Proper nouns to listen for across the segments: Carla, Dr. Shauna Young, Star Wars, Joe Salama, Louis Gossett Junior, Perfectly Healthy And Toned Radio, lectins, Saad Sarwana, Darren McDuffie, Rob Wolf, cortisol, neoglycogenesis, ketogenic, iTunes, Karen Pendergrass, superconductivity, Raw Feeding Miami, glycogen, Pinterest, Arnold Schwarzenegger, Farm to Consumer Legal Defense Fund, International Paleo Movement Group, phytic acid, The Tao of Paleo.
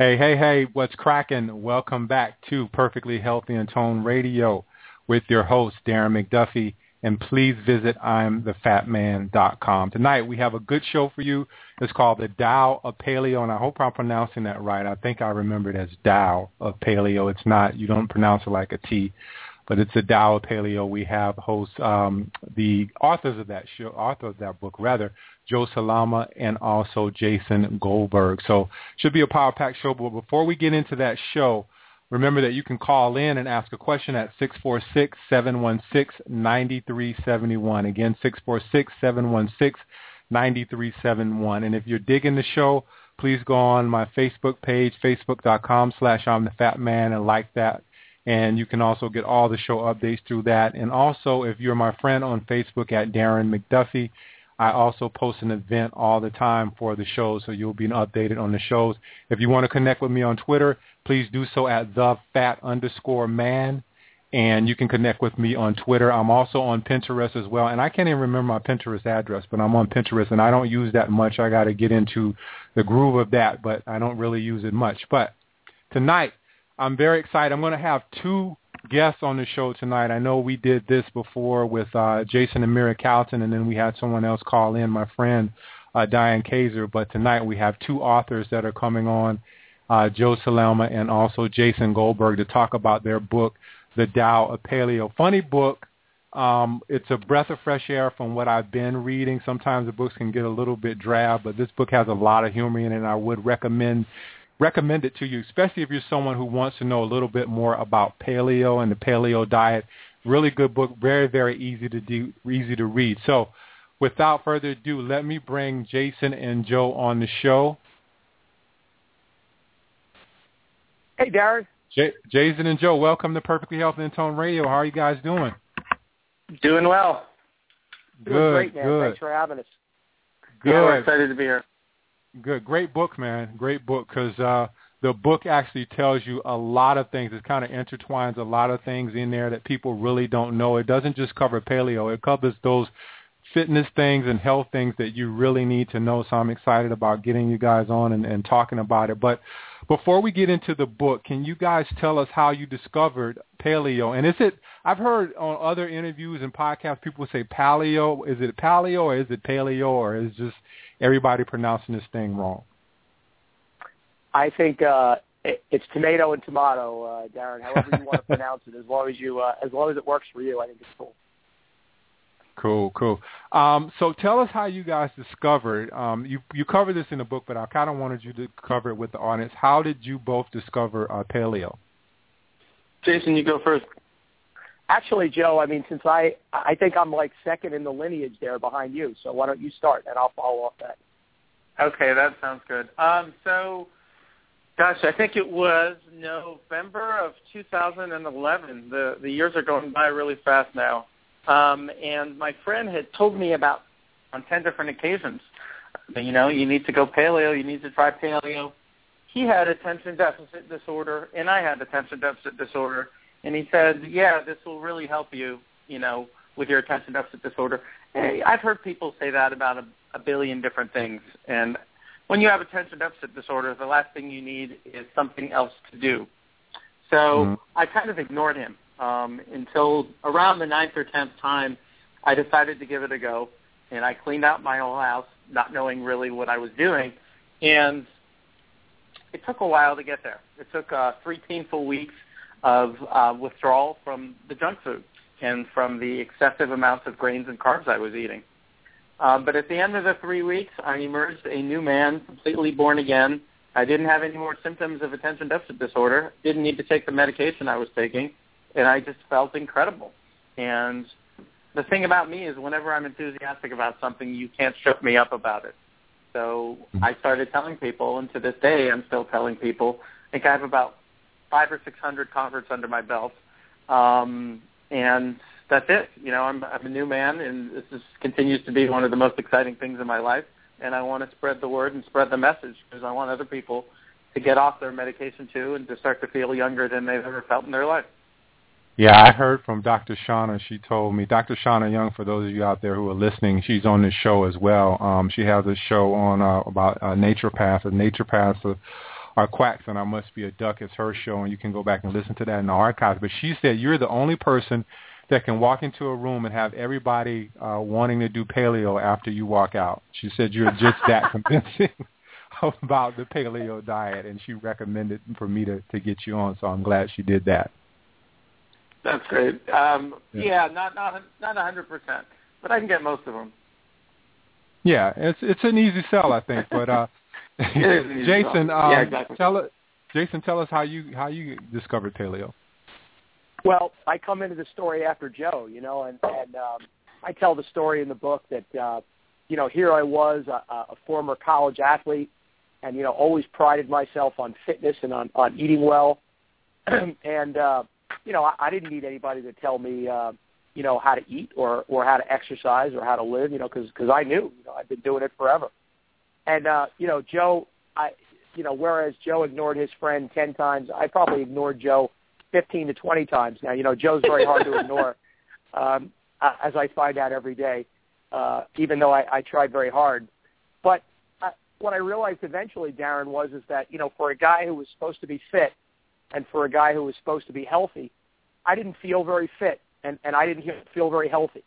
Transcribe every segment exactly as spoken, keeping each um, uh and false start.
Hey, hey, hey, what's cracking? Welcome back to Perfectly Healthy and Toned Radio with your host, Darren McDuffie. And please visit I'm the fat man dot com. Tonight, we have a good show for you. It's called The Tao of Paleo, and I hope I'm pronouncing that right. I think I remember it as Tao of Paleo. It's not, you don't pronounce it like a T, but it's The Tao of Paleo. We have hosts, um, the authors of that show, author of that book, rather, Joe Salama and also Jason Goldberg. So should be a power-packed show, but before we get into that show, remember that you can call in and ask a question at six four six, seven one six, nine three seven one. Again, six four six, seven one six, nine three seven one. And if you're digging the show, please go on my Facebook page, facebook dot com slash I'm the fat man, and like that. And you can also get all the show updates through that. And also, if you're my friend on Facebook at Darren McDuffie, I also post an event all the time for the shows, so you'll be updated on the shows. If you want to connect with me on Twitter, please do so at thefat underscore man, and you can connect with me on Twitter. I'm also on Pinterest as well, and I can't even remember my Pinterest address, but I'm on Pinterest, and I don't use that much. I got to get into the groove of that, but I don't really use it much. But tonight, I'm very excited. I'm going to have two guests on the show tonight. I know we did this before with uh, Jason and Mira Calton, and then we had someone else call in, my friend uh, Diane Kayser. But tonight we have two authors that are coming on, uh, Joe Salama and also Jason Goldberg, to talk about their book, The Tao of Paleo. Funny book. Um, it's a breath of fresh air from what I've been reading. Sometimes the books can get a little bit drab, but this book has a lot of humor in it, and I would recommend recommend it to you, especially if you're someone who wants to know a little bit more about paleo and the paleo diet. Really good book, very, very easy to do, easy to read. So without further ado, let me bring Jason and Joe on the show. Hey, Darren. J- Jason and Joe, welcome to Perfectly Healthy and Toned Radio. How are you guys doing? Doing well. Good, doing great, man. Good. Thanks for having us. Good. Yeah, we're excited to be here. Good. Great book, man. Great book, because uh, the book actually tells you a lot of things. It kind of intertwines a lot of things in there that people really don't know. It doesn't just cover paleo. It covers those fitness things and health things that you really need to know. So I'm excited about getting you guys on and, and talking about it. But before we get into the book, can you guys tell us how you discovered paleo? And is it, I've heard on other interviews and podcasts, people say paleo. Is it paleo or is it paleo, or is just everybody pronouncing this thing wrong? I think uh, it, it's tomato and tomato, uh, Darren, however you want to pronounce it, as long as, you, uh, as long as it works for you. I think it's cool. Cool, cool. Um, so tell us how you guys discovered, um, you you covered this in the book, but I kind of wanted you to cover it with the audience. How did you both discover uh, paleo? Jason, you go first. Actually, Joe, I mean, since I, I think I'm like second in the lineage there behind you, so why don't you start, and I'll follow off that. Okay, that sounds good. Um, so, gosh, I think it was November of two thousand eleven. The, the years are going by really fast now. Um, and my friend had told me about, on ten different occasions, you know, you need to go paleo, you need to try paleo. He had attention deficit disorder, and I had attention deficit disorder. And he said, yeah, this will really help you, you know, with your attention deficit disorder. And I've heard people say that about a, a billion different things. And when you have attention deficit disorder, the last thing you need is something else to do. So mm-hmm. I kind of ignored him. Um, until around the ninth or tenth time, I decided to give it a go, and I cleaned out my whole house, not knowing really what I was doing, and it took a while to get there. It took uh, three painful weeks of uh, withdrawal from the junk food and from the excessive amounts of grains and carbs I was eating. Uh, but at the end of the three weeks, I emerged a new man, completely born again. I didn't have any more symptoms of attention deficit disorder, didn't need to take the medication I was taking, and I just felt incredible. And the thing about me is whenever I'm enthusiastic about something, you can't shut me up about it. So I started telling people, and to this day I'm still telling people. I think I have about five or six hundred converts under my belt, um, and that's it. You know, I'm, I'm a new man, and this is, continues to be one of the most exciting things in my life, and I want to spread the word and spread the message because I want other people to get off their medication too and to start to feel younger than they've ever felt in their life. Yeah, I heard from Doctor Shauna. She told me, Doctor Shauna Young, for those of you out there who are listening, she's on this show as well. Um, she has a show on uh, about uh, naturopaths, and naturopaths are, are quacks, and I Must Be a Duck is her show, and you can go back and listen to that in the archives. But she said you're the only person that can walk into a room and have everybody uh, wanting to do paleo after you walk out. She said you're just that convincing about the paleo diet, and she recommended for me to, to get you on, so I'm glad she did that. That's great. Um, yeah. yeah, not not not a hundred percent, but I can get most of them. Yeah, it's it's an easy sell, I think. But uh, Jason, um, yeah, exactly. tell Jason, tell us how you how you discovered paleo. Well, I come into the story after Joe, you know, and and um, I tell the story in the book that uh, you know, here I was a, a former college athlete, and you know, always prided myself on fitness and on on eating well, and. Uh, You know, I, I didn't need anybody to tell me, uh, you know, how to eat or, or how to exercise or how to live, you know, because cause I knew, you know, I'd been doing it forever. And, uh, you know, Joe, I, you know, whereas Joe ignored his friend ten times, I probably ignored Joe fifteen to twenty times. Now, you know, Joe's very hard to ignore, um, as I find out every day, uh, even though I, I tried very hard. But uh, what I realized eventually, Darren, was is that, you know, for a guy who was supposed to be fit, and for a guy who was supposed to be healthy, I didn't feel very fit, and, and I didn't feel very healthy.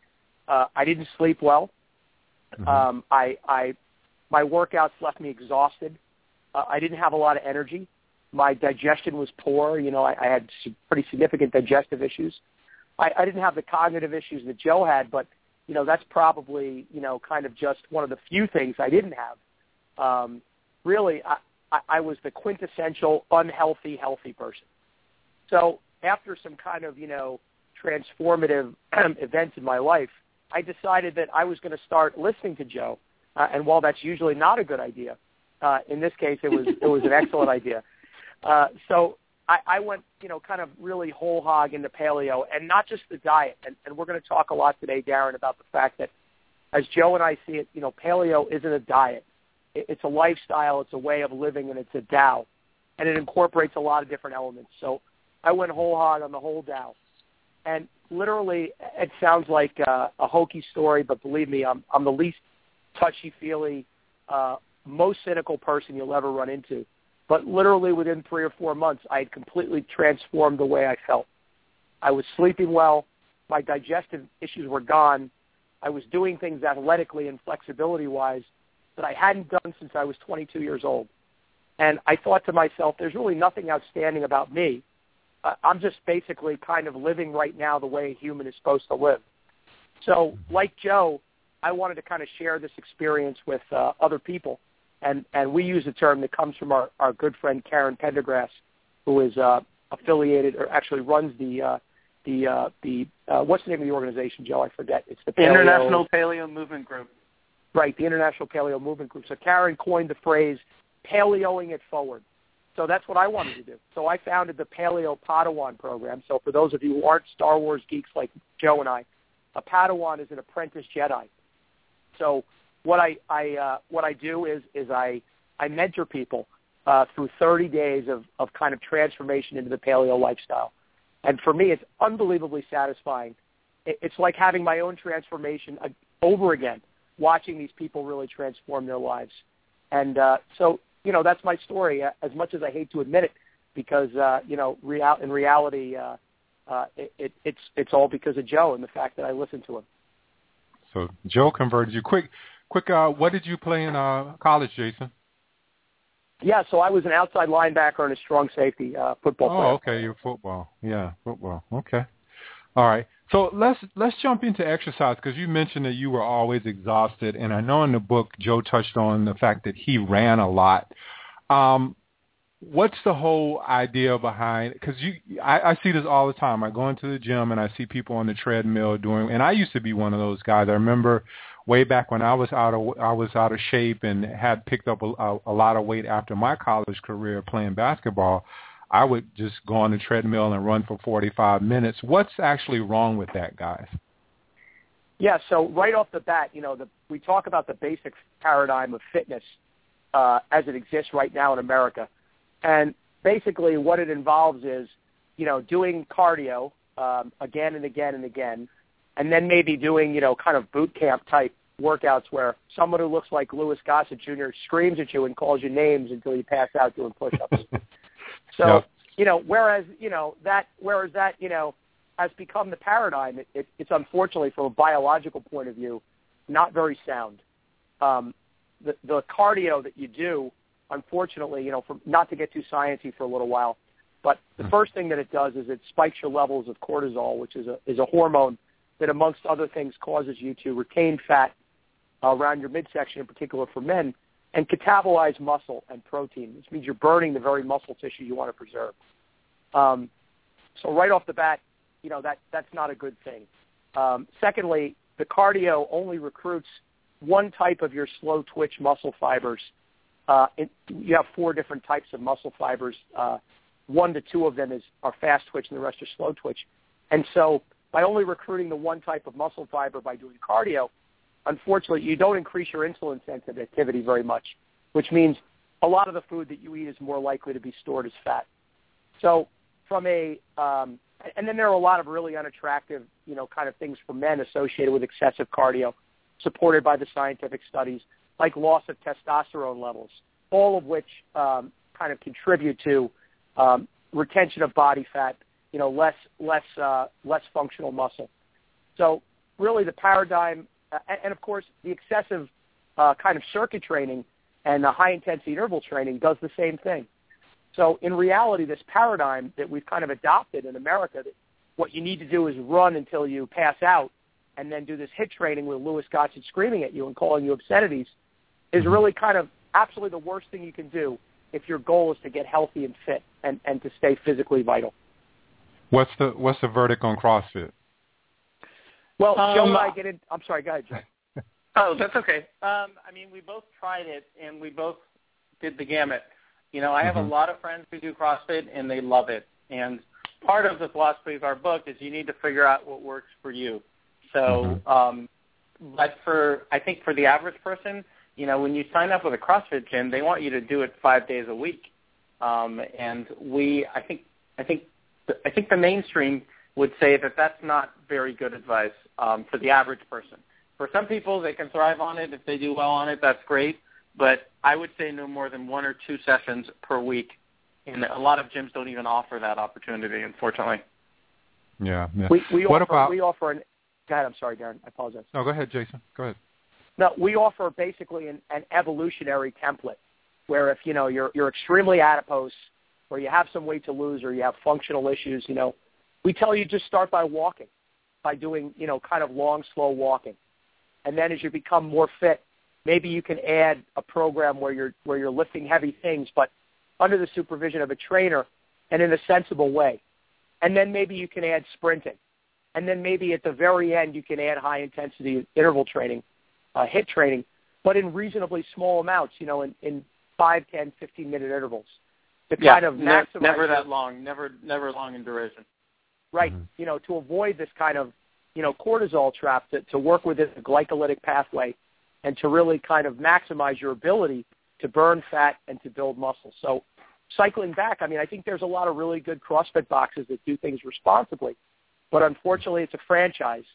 Uh, I didn't sleep well. Mm-hmm. Um, I, I, my workouts left me exhausted. Uh, I didn't have a lot of energy. My digestion was poor. You know, I, I had pretty significant digestive issues. I, I didn't have the cognitive issues that Joe had, but, you know, that's probably, you know, kind of just one of the few things I didn't have. Um, really, I... I was the quintessential unhealthy, healthy person. So after some kind of, you know, transformative events in my life, I decided that I was going to start listening to Joe. Uh, and while that's usually not a good idea, uh, in this case, it was it was an excellent idea. Uh, so I, I went, you know, kind of really whole hog into paleo, and not just the diet. And, and we're going to talk a lot today, Darren, about the fact that, as Joe and I see it, you know, paleo isn't a diet. It's a lifestyle, it's a way of living, and it's a Tao, and it incorporates a lot of different elements. So I went whole hog on the whole Tao, and literally it sounds like a, a hokey story, but believe me, I'm, I'm the least touchy-feely, uh, most cynical person you'll ever run into. But literally within three or four months, I had completely transformed the way I felt. I was sleeping well, my digestive issues were gone, I was doing things athletically and flexibility-wise that I hadn't done since I was twenty-two years old. And I thought to myself, there's really nothing outstanding about me. Uh, I'm just basically kind of living right now the way a human is supposed to live. So like Joe, I wanted to kind of share this experience with uh, other people. And, and we use a term that comes from our, our good friend Karen Pendergrass, who is uh, affiliated or actually runs the, uh, the, uh, the uh, what's the name of the organization, Joe? I forget. It's the Paleo... International Paleo Movement Group. Right, the International Paleo Movement Group. So Karen coined the phrase, paleoing it forward. So that's what I wanted to do. So I founded the Paleo Padawan program. So for those of you who aren't Star Wars geeks like Joe and I, a Padawan is an apprentice Jedi. So what I, I, uh, what I do is, is I, I mentor people uh, through thirty days of, of kind of transformation into the paleo lifestyle. And for me, it's unbelievably satisfying. It's like having my own transformation over again, watching these people really transform their lives. And uh, so, you know, that's my story, as much as I hate to admit it, because, uh, you know, real, in reality, uh, uh, it, it, it's it's all because of Joe and the fact that I listened to him. So Joe converted you. Quick, quick. Uh, what did you play in uh, college, Jason? Yeah, so I was an outside linebacker and a strong safety uh, football player. Oh, okay, you're football. Yeah, football. Okay. All right. So let's let's jump into exercise, because you mentioned that you were always exhausted, and I know in the book Joe touched on the fact that he ran a lot. Um, what's the whole idea behind, because you, I, I see this all the time. I go into the gym and I see people on the treadmill doing, and I used to be one of those guys. I remember way back when I was out of, I was out of shape and had picked up a, a lot of weight after my college career playing basketball. I would just go on the treadmill and run for forty-five minutes. What's actually wrong with that, guys? Yeah, so right off the bat, you know, the, we talk about the basic paradigm of fitness uh, as it exists right now in America. And basically what it involves is, you know, doing cardio um, again and again and again, and then maybe doing, you know, kind of boot camp type workouts where someone who looks like Louis Gossett Junior screams at you and calls you names until you pass out doing push-ups. So, yep. you know, whereas, you know, that, whereas that, you know, has become the paradigm, it, it, it's unfortunately from a biological point of view, not very sound. Um, the, the cardio that you do, unfortunately, you know, from, not to get too sciencey for a little while, but the first thing that it does is it spikes your levels of cortisol, which is a, is a hormone that, amongst other things, causes you to retain fat around your midsection, in particular for men, and catabolize muscle and protein, which means you're burning the very muscle tissue you want to preserve. Um, so right off the bat, you know, that that's not a good thing. Um, secondly, the cardio only recruits one type of your slow-twitch muscle fibers. Uh, it, you have four different types of muscle fibers. Uh, one to two of them is are fast-twitch and the rest are slow-twitch. And so by only recruiting the one type of muscle fiber by doing cardio, unfortunately, you don't increase your insulin sensitivity very much, which means a lot of the food that you eat is more likely to be stored as fat. So from a um, – and then there are a lot of really unattractive, you know, kind of things for men associated with excessive cardio, supported by the scientific studies, like loss of testosterone levels, all of which um, kind of contribute to um, retention of body fat, you know, less less uh, less functional muscle. So really the paradigm – Uh, and, of course, the excessive uh, kind of circuit training and the high-intensity interval training does the same thing. So in reality, this paradigm that we've kind of adopted in America, that what you need to do is run until you pass out and then do this HIIT training with Louis Gossett screaming at you and calling you obscenities, is really kind of absolutely the worst thing you can do if your goal is to get healthy and fit and, and to stay physically vital. What's the what's the verdict on CrossFit? Well, Joe, um, I get in. I'm sorry, go ahead, Joe. Oh, that's okay. Um, I mean, we both tried it, and we both did the gamut. You know, I have mm-hmm. a lot of friends who do CrossFit, and they love it. And part of the philosophy of our book is you need to figure out what works for you. So, mm-hmm. um, but for I think for the average person, you know, when you sign up with a CrossFit gym, they want you to do it five days a week. Um, and we, I think, I think, I think the mainstream would say that that's not very good advice um, for the average person. For some people, they can thrive on it. If they do well on it, that's great. But I would say no more than one or two sessions per week. And a lot of gyms don't even offer that opportunity, unfortunately. Yeah. yeah. We, we, what offer, about... we offer an – go ahead. I'm sorry, Darren. I apologize. No, go ahead, Jason. Go ahead. No, we offer basically an, an evolutionary template where if, you know, you're you're extremely adipose or you have some weight to lose or you have functional issues, you know, we tell you just start by walking, by doing, you know, kind of long, slow walking. And then as you become more fit, maybe you can add a program where you're where you're lifting heavy things, but under the supervision of a trainer and in a sensible way. And then maybe you can add sprinting. And then maybe at the very end you can add high-intensity interval training, uh, HIIT training, but in reasonably small amounts, you know, in, in five, ten, fifteen-minute intervals. To yeah, kind of maximize ne- never that long, never, never long in duration. Right, you know, to avoid this kind of, you know, cortisol trap, to, to work within the glycolytic pathway and to really kind of maximize your ability to burn fat and to build muscle. So cycling back, I mean, I think there's a lot of really good CrossFit boxes that do things responsibly, but unfortunately it's a franchise.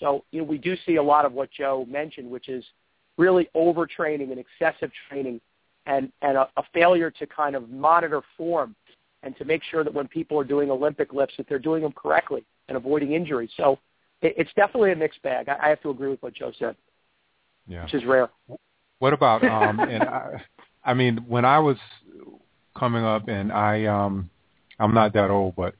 So, you know, we do see a lot of what Joe mentioned, which is really overtraining and excessive training and, and a, a failure to kind of monitor form and to make sure that when people are doing Olympic lifts that they're doing them correctly and avoiding injury. So it's definitely a mixed bag. I have to agree with what Joe said, yeah. which is rare. What about, um, and I, I mean, when I was coming up and I, um, I'm not that old, but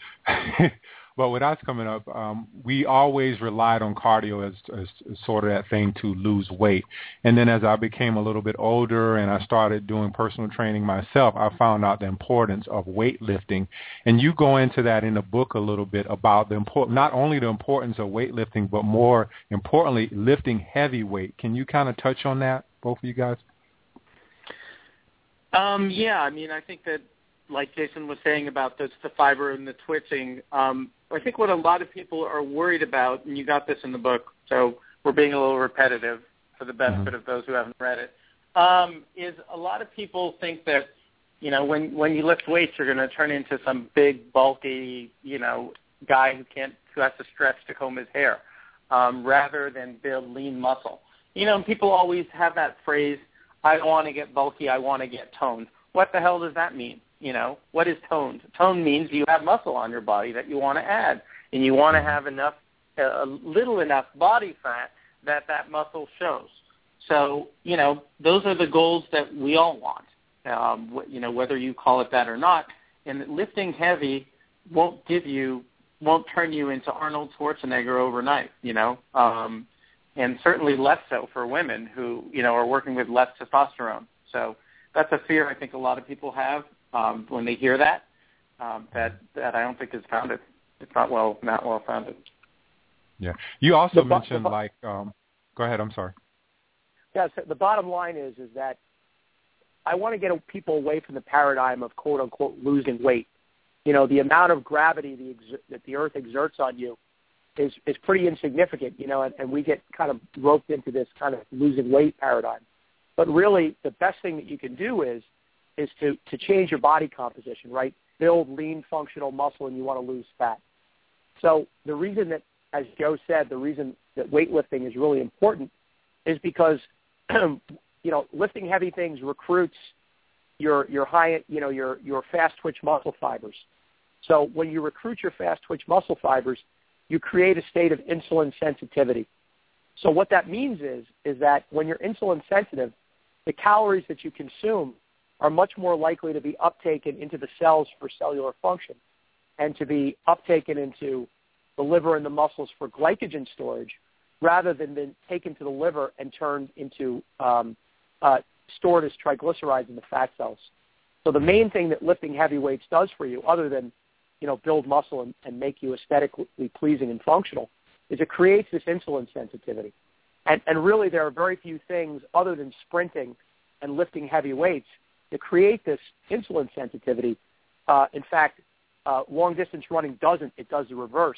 But with us coming up, um, we always relied on cardio as, as, as sort of that thing to lose weight. And then as I became a little bit older and I started doing personal training myself, I found out the importance of weightlifting. And you go into that in the book a little bit about the import- not only the importance of weightlifting, but more importantly, lifting heavy weight. Can you kind of touch on that, both of you guys? Um, yeah, I mean, I think that, like Jason was saying about this, the fiber and the twitching, um, I think what a lot of people are worried about, and you got this in the book, so we're being a little repetitive for the benefit mm-hmm. of those who haven't read it, um, is a lot of people think that, you know, when, when you lift weights, you're going to turn into some big, bulky, you know, guy who can't who has to stretch to comb his hair, um, rather than build lean muscle. You know, and people always have that phrase, I want to get bulky, I want to get toned. What the hell does that mean? You know, what is toned? Tone means you have muscle on your body that you want to add, and you want to have enough, uh, little enough body fat that that muscle shows. So, you know, those are the goals that we all want, um, you know, whether you call it that or not. And lifting heavy won't give you, won't turn you into Arnold Schwarzenegger overnight, you know, um, and certainly less so for women who, you know, are working with less testosterone. So that's a fear I think a lot of people have. Um, when they hear that, um, that that I don't think is founded. It's not well not well founded. Yeah. You also the mentioned bo- like. Um, go ahead. I'm sorry. Yeah. So the bottom line is is that I want to get people away from the paradigm of quote unquote losing weight. You know, the amount of gravity the ex- that the Earth exerts on you is is pretty insignificant. You know, and, and we get kind of roped into this kind of losing weight paradigm. But really, the best thing that you can do is. is to, to change your body composition, right? Build lean, functional muscle, and you want to lose fat. So the reason that, as Joe said, the reason that weightlifting is really important is because, you know, lifting heavy things recruits your your high, you know, your, your fast-twitch muscle fibers. So when you recruit your fast-twitch muscle fibers, you create a state of insulin sensitivity. So what that means is is that when you're insulin sensitive, the calories that you consume are much more likely to be uptaken into the cells for cellular function and to be uptaken into the liver and the muscles for glycogen storage rather than been taken to the liver and turned into um, uh, stored as triglycerides in the fat cells. So the main thing that lifting heavy weights does for you, other than, you know, build muscle and, and make you aesthetically pleasing and functional, is it creates this insulin sensitivity. And, and really there are very few things other than sprinting and lifting heavy weights to create this insulin sensitivity. Uh, in fact, uh, long-distance running doesn't. It does the reverse.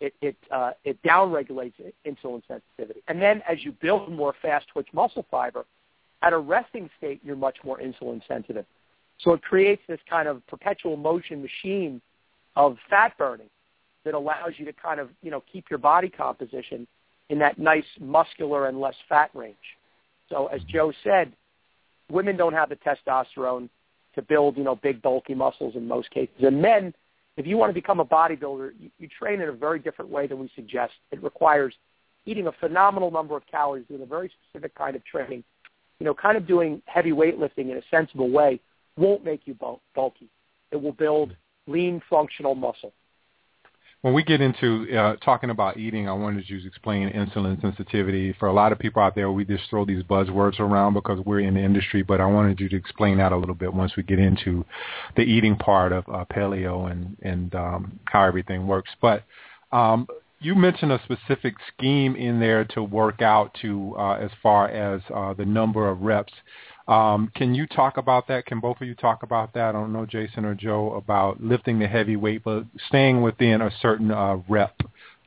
It it, uh, it downregulates insulin sensitivity. And then as you build more fast-twitch muscle fiber, at a resting state, you're much more insulin sensitive. So it creates this kind of perpetual motion machine of fat burning that allows you to kind of, you know, keep your body composition in that nice muscular and less fat range. So as Joe said, women don't have the testosterone to build, you know, big, bulky muscles in most cases. And men, if you want to become a bodybuilder, you, you train in a very different way than we suggest. It requires eating a phenomenal number of calories, doing a very specific kind of training. You know, kind of doing heavy weightlifting in a sensible way won't make you bulky. It will build lean, functional muscle. When we get into uh, talking about eating, I wanted you to explain insulin sensitivity. For a lot of people out there, we just throw these buzzwords around because we're in the industry, but I wanted you to explain that a little bit once we get into the eating part of uh, paleo and, and um, how everything works. But um, you mentioned a specific scheme in there to work out to uh, as far as uh, the number of reps. Um, can you talk about that? Can both of you talk about that? I don't know, Jason or Joe, about lifting the heavy weight, but staying within a certain uh, rep,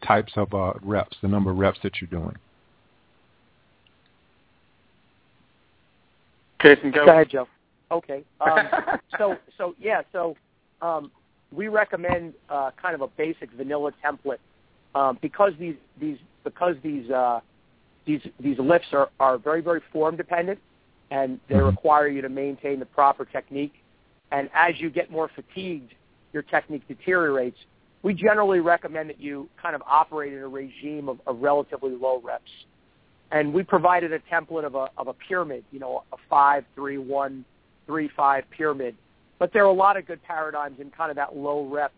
types of uh, reps, the number of reps that you're doing. Jason, go, go ahead, Joe. Okay. Um, so, so yeah, so um, we recommend uh, kind of a basic vanilla template um, because these these because these uh, these these lifts are, are very very form dependent. And they require you to maintain the proper technique. And as you get more fatigued, your technique deteriorates. We generally recommend that you kind of operate in a regime of, of relatively low reps. And we provided a template of a, of a pyramid, you know, a five three one three five pyramid. But there are a lot of good paradigms in kind of that low rep,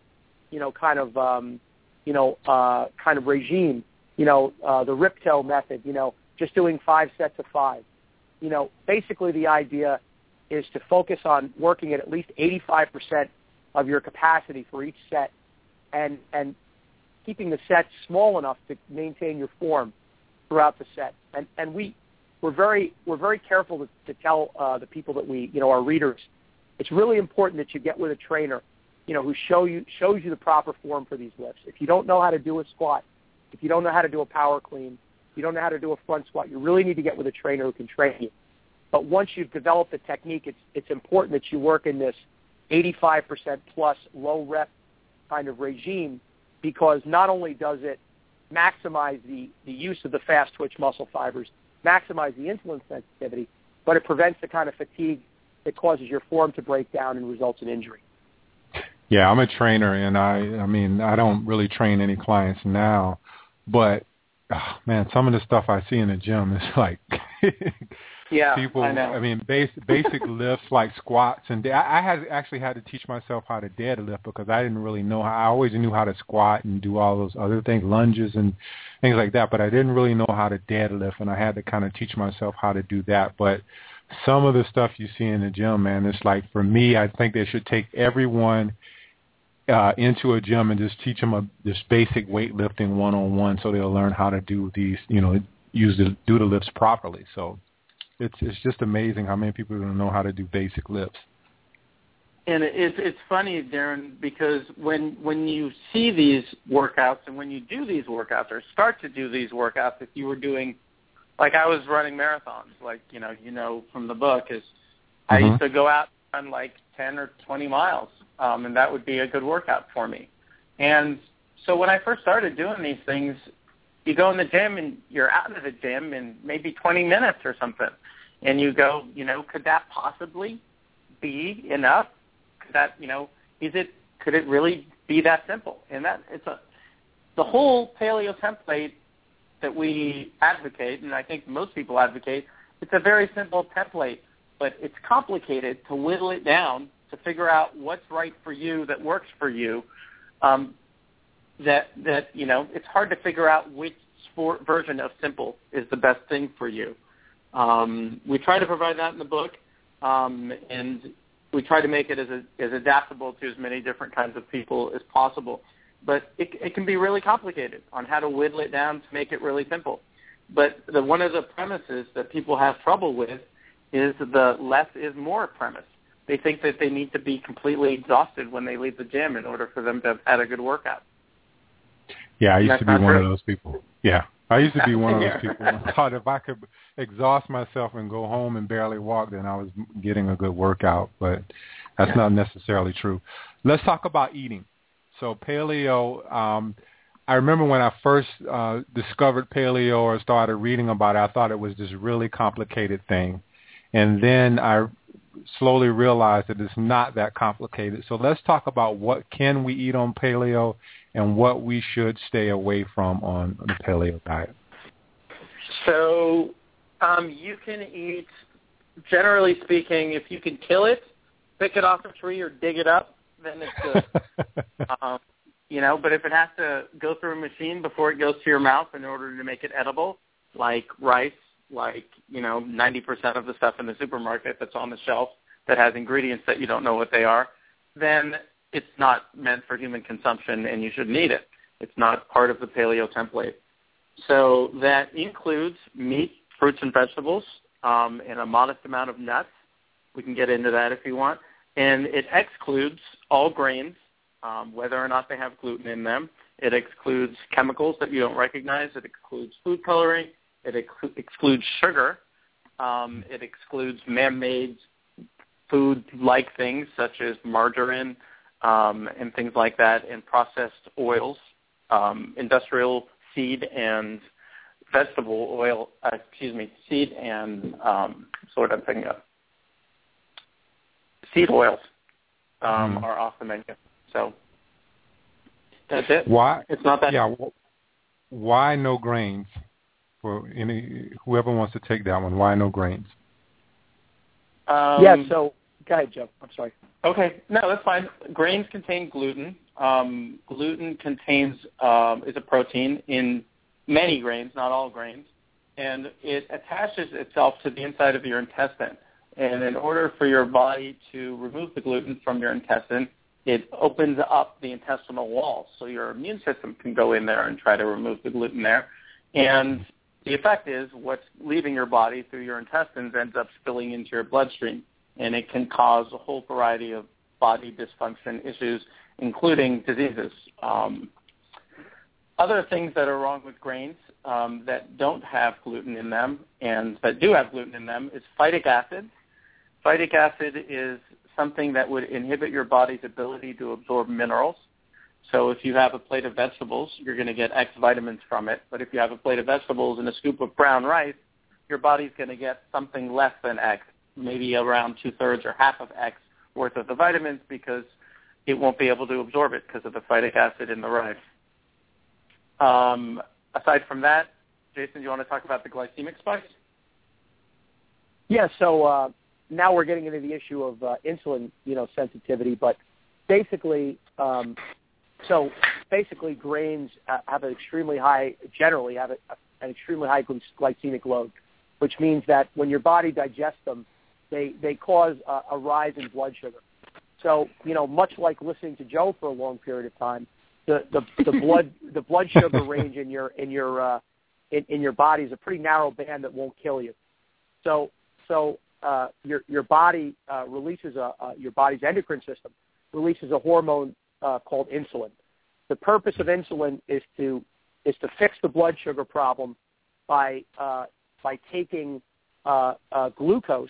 you know, kind of um, you know, uh, kind of regime, you know, uh, the Ripto method, you know, just doing five sets of five. You know, basically the idea is to focus on working at at least eighty-five percent of your capacity for each set and, and keeping the sets small enough to maintain your form throughout the set. And, and we, we're very, we're very careful to, to tell uh, the people that we, you know, our readers, it's really important that you get with a trainer, you know, who show you, shows you the proper form for these lifts. If you don't know how to do a squat, if you don't know how to do a power clean, if you don't know how to do a front squat, you really need to get with a trainer who can train you. But once you've developed the technique, it's, it's important that you work in this eighty-five percent plus low rep kind of regime, because not only does it maximize the, the use of the fast twitch muscle fibers, maximize the insulin sensitivity, but it prevents the kind of fatigue that causes your form to break down and results in injury. Yeah, I'm a trainer, and I, I mean, I don't really train any clients now, but oh, man, some of the stuff I see in the gym is like, yeah, people. I, know. I mean, basic basic lifts like squats, and I, I had actually had to teach myself how to deadlift because I didn't really know. How, I always knew how to squat and do all those other things, lunges and things like that, but I didn't really know how to deadlift, and I had to kind of teach myself how to do that. But some of the stuff you see in the gym, man, it's like, for me, I think they should take everyone uh, into a gym and just teach them a, this basic weightlifting one-on-one, so they'll learn how to do these, you know, use the, do the lifts properly. So it's it's just amazing how many people don't know how to do basic lifts. And it's it's funny, Darren, because when when you see these workouts and when you do these workouts or start to do these workouts, if you were doing, like I was running marathons, like, you know, you know from the book, is mm-hmm. I used to go out and run like ten or twenty miles, um, and that would be a good workout for me. And so when I first started doing these things, you go in the gym and you're out of the gym in maybe twenty minutes or something, and you go, you know, could that possibly be enough? Could that, you know, is it, could it really be that simple? And that it's a, the whole paleo template that we advocate, and I think most people advocate, it's a very simple template, but it's complicated to whittle it down to figure out what's right for you, that works for you. Um, that, that, you know, it's hard to figure out which sport version of simple is the best thing for you. Um, we try to provide that in the book, um, and we try to make it as, a, as adaptable to as many different kinds of people as possible. But it, it can be really complicated on how to whittle it down to make it really simple. But the, one of the premises that people have trouble with is the less is more premise. They think that they need to be completely exhausted when they leave the gym in order for them to have had a good workout. Yeah, I used That's to be one true. of those people. Yeah, I used to be one of those people. I thought if I could exhaust myself and go home and barely walk, then I was getting a good workout. But that's yeah. not necessarily true. Let's talk about eating. So paleo, um, I remember when I first uh, discovered paleo or started reading about it, I thought it was this really complicated thing. And then I slowly realized that it's not that complicated. So let's talk about what can we eat on paleo and what we should stay away from on the paleo diet. So um, you can eat, generally speaking, if you can kill it, pick it off a tree or dig it up, then it's good. um, you know, but if it has to go through a machine before it goes to your mouth in order to make it edible, like rice, like, you know, ninety percent of the stuff in the supermarket that's on the shelf that has ingredients that you don't know what they are, then it's not meant for human consumption and you shouldn't eat it. It's not part of the paleo template. So that includes meat, fruits and vegetables, um, and a modest amount of nuts. We can get into that if you want. And it excludes all grains, um, whether or not they have gluten in them. It excludes chemicals that you don't recognize. It excludes food coloring. It ex- excludes sugar. Um, it excludes man-made food-like things such as margarine um, and things like that, and processed oils, um, industrial seed and vegetable oil. Uh, excuse me, seed and um, sort of thing. Uh, Seed oils um, mm. are off the menu. So that's it. Why? It's not that. Yeah. Why no grains? For any whoever wants to take that one, why no grains? Um, yeah. So go ahead, Joe. I'm sorry. Okay. No, that's fine. Grains contain gluten, Um, gluten contains um, is a protein in many grains, not all grains, and it attaches itself to the inside of your intestine. And in order for your body to remove the gluten from your intestine, it opens up the intestinal wall so your immune system can go in there and try to remove the gluten there. And the effect is what's leaving your body through your intestines ends up spilling into your bloodstream, and it can cause a whole variety of body dysfunction issues, including diseases. Um, other things that are wrong with grains um, that don't have gluten in them and that do have gluten in them is phytic acid. Phytic acid is something that would inhibit your body's ability to absorb minerals. So if you have a plate of vegetables, you're going to get X vitamins from it. But if you have a plate of vegetables and a scoop of brown rice, your body's going to get something less than X, maybe around two-thirds or half of X worth of the vitamins, because it won't be able to absorb it because of the phytic acid in the rice. Um, aside from that, Jason, do you want to talk about the glycemic spikes? Yeah, so uh, now we're getting into the issue of uh, insulin, you know, sensitivity. But basically, um, so basically grains uh, have an extremely high, generally have a, an extremely high glycemic load, which means that when your body digests them, they, they cause a, a rise in blood sugar. So, you know, much like listening to Joe for a long period of time, the, the, the blood the blood sugar range in your in your uh, in, in your body is a pretty narrow band that won't kill you. So so uh, your your body uh, releases a uh, your body's endocrine system releases a hormone uh, called insulin. The purpose of insulin is to is to fix the blood sugar problem by uh, by taking uh, uh, glucose,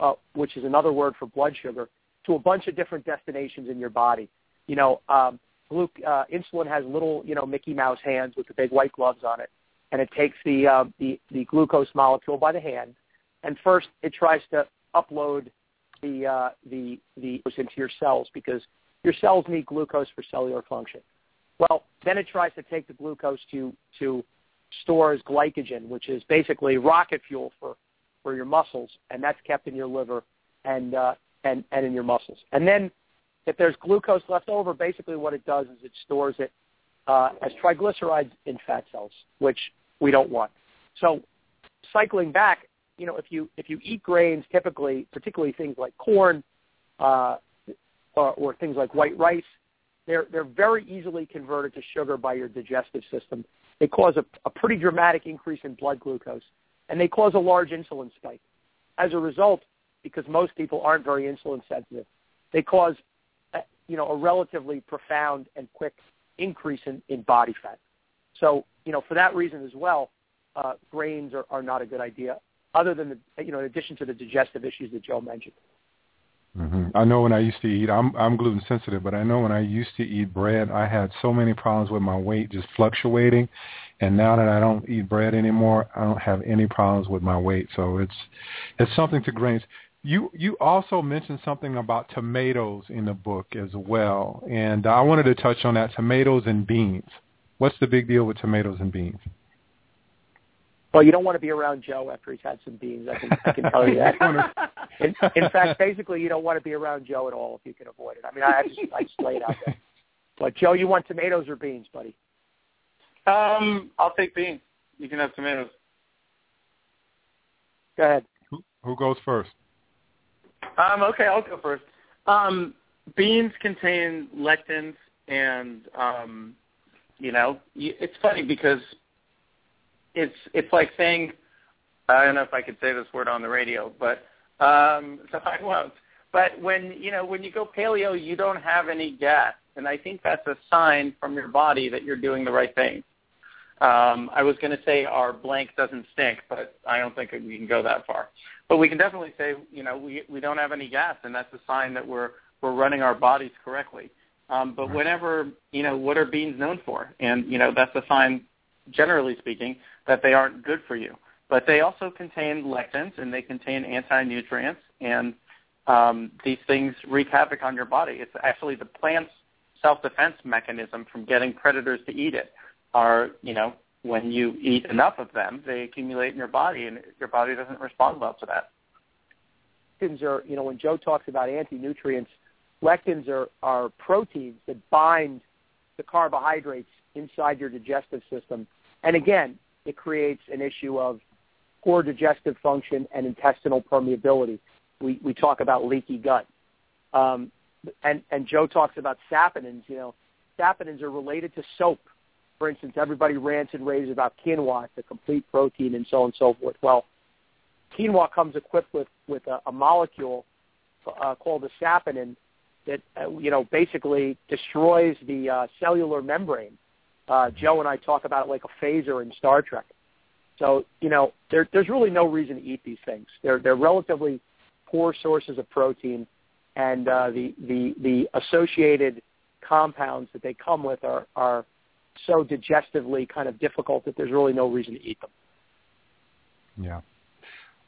uh, which is another word for blood sugar, to a bunch of different destinations in your body. You know, um, glu- uh, insulin has little, you know, Mickey Mouse hands with the big white gloves on it, and it takes the, uh, the the glucose molecule by the hand, and first it tries to upload the uh, the the into your cells because your cells need glucose for cellular function. Well, then it tries to take the glucose to to store as glycogen, which is basically rocket fuel for, for your muscles, and that's kept in your liver and uh, And, and in your muscles. And then if there's glucose left over, basically what it does is it stores it uh, as triglycerides in fat cells, which we don't want. So cycling back, you know, if you if you eat grains typically, particularly things like corn uh, or, or things like white rice, they're, they're very easily converted to sugar by your digestive system. They cause a, a pretty dramatic increase in blood glucose, and they cause a large insulin spike. As a result, because most people aren't very insulin sensitive, they cause, you know, a relatively profound and quick increase in, in body fat. So, you know, for that reason as well, uh, grains are, are not a good idea, other than, the, you know, in addition to the digestive issues that Joe mentioned. Mm-hmm. I know when I used to eat, I'm, I'm gluten sensitive, but I know when I used to eat bread, I had so many problems with my weight just fluctuating. And now that I don't eat bread anymore, I don't have any problems with my weight. So it's it's something to grains. You you also mentioned something about tomatoes in the book as well, and I wanted to touch on that, tomatoes and beans. What's the big deal with tomatoes and beans? Well, you don't want to be around Joe after he's had some beans, I can, I can tell you that. in, in fact, basically, you don't want to be around Joe at all if you can avoid it. I mean, I just, I just lay it out there. But, Joe, you want tomatoes or beans, buddy? Um, I'll take beans. You can have tomatoes. Go ahead. Who, who goes first? Um, okay, I'll go first. Um, beans contain lectins, and, um, you know, it's funny because it's it's like saying, I don't know if I could say this word on the radio, but um, so I won't. But when, you know, when you go paleo, you don't have any gas, and I think that's a sign from your body that you're doing the right thing. Um, I was going to say our blank doesn't stink, but I don't think we can go that far. But we can definitely say, you know, we we don't have any gas, and that's a sign that we're we're running our bodies correctly. Um, but whenever, you know, what are beans known for? And, you know, that's a sign, generally speaking, that they aren't good for you. But they also contain lectins, and they contain anti-nutrients, and um, these things wreak havoc on your body. It's actually the plant's self-defense mechanism from getting predators to eat it. Are, you know, when you eat enough of them, they accumulate in your body, and your body doesn't respond well to that. Are, you know, when Joe talks about anti-nutrients, Lectins are, are proteins that bind the carbohydrates inside your digestive system. And again, it creates an issue of poor digestive function and intestinal permeability. We, we talk about leaky gut. Um, and, and Joe talks about saponins. You know, saponins are related to soap. For instance, everybody rants and raves about quinoa, the complete protein, and so on and so forth. Well, quinoa comes equipped with, with a, a molecule uh, called a saponin that, uh, you know, basically destroys the uh, cellular membrane. Uh, Joe and I talk about it like a phaser in Star Trek. So, you know, there, there's really no reason to eat these things. They're, they're relatively poor sources of protein, and uh, the, the, the associated compounds that they come with are, are so digestively kind of difficult that there's really no reason to eat them. Yeah.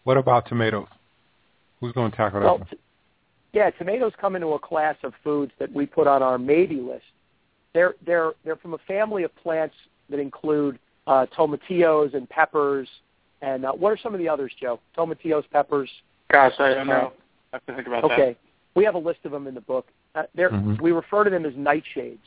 What about tomatoes? Who's going to tackle that well, one? T- yeah, tomatoes come into a class of foods that we put on our maybe list. They're, they're, they're from a family of plants that include uh, tomatillos and peppers. And uh, what are some of the others, Joe? Tomatillos, peppers? Gosh, I don't know. I have to think about okay. that. Okay. We have a list of them in the book. Uh, mm-hmm. We refer to them as nightshades.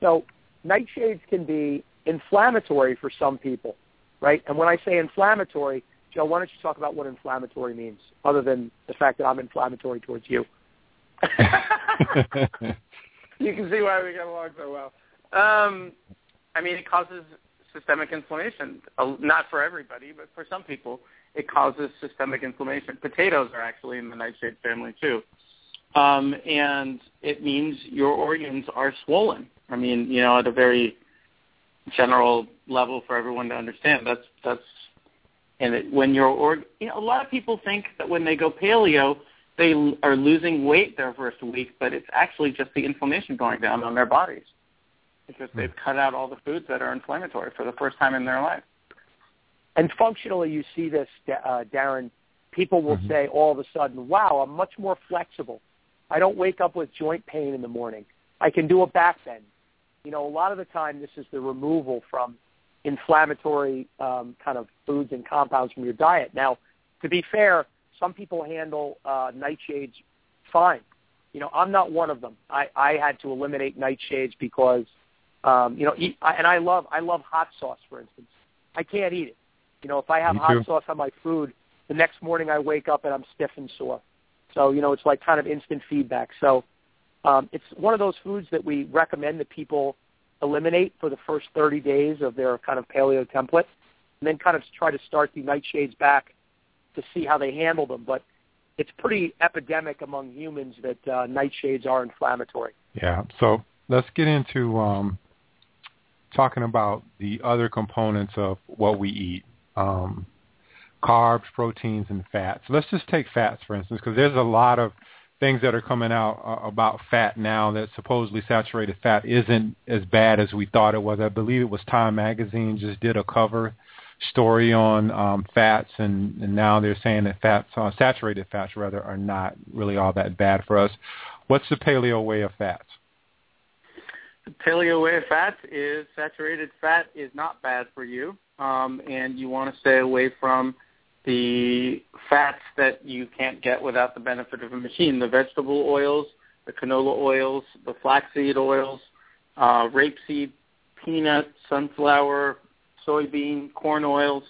So nightshades can be inflammatory for some people, right? And when I say inflammatory, Joe, why don't you talk about what inflammatory means, other than the fact that I'm inflammatory towards you? You can see why we get along so well. Um, I mean, it causes systemic inflammation. Uh, not for everybody, but for some people, it causes systemic inflammation. Potatoes are actually in the nightshade family, too. Um, and it means your organs are swollen. I mean, you know, at a very general level for everyone to understand. That's that's, and it, when your org, you know, a lot of people think that when they go paleo, they l- are losing weight their first week, but it's actually just the inflammation going down on their bodies because they've cut out all the foods that are inflammatory for the first time in their life. And functionally, you see this, uh, Darren. People will mm-hmm. say all of a sudden, "Wow, I'm much more flexible. I don't wake up with joint pain in the morning. I can do a back bend." You know, a lot of the time this is the removal from inflammatory um, kind of foods and compounds from your diet. Now, to be fair, some people handle uh, nightshades fine. You know, I'm not one of them. I, I had to eliminate nightshades because, um, you know, eat, and I love I love hot sauce, for instance. I can't eat it. You know, if I have hot sauce on my food, the next morning I wake up and I'm stiff and sore. So, you know, it's like kind of instant feedback. So um, it's one of those foods that we recommend that people eliminate for the first thirty days of their kind of paleo template, and then kind of try to start the nightshades back to see how they handle them. But it's pretty epidemic among humans that uh, nightshades are inflammatory. Yeah. So let's get into um, talking about the other components of what we eat. Um, carbs, proteins, and fats. So let's just take fats, for instance, because there's a lot of things that are coming out uh, about fat now that supposedly saturated fat isn't as bad as we thought it was. I believe it was Time Magazine just did a cover story on um, fats, and, and now they're saying that fats, uh, saturated fats rather, are not really all that bad for us. What's the paleo way of fats? The paleo way of fats is saturated fat is not bad for you, um, and you want to stay away from the fats that you can't get without the benefit of a machine, the vegetable oils, the canola oils, the flaxseed oils, uh, rapeseed, peanut, sunflower, soybean, corn oils.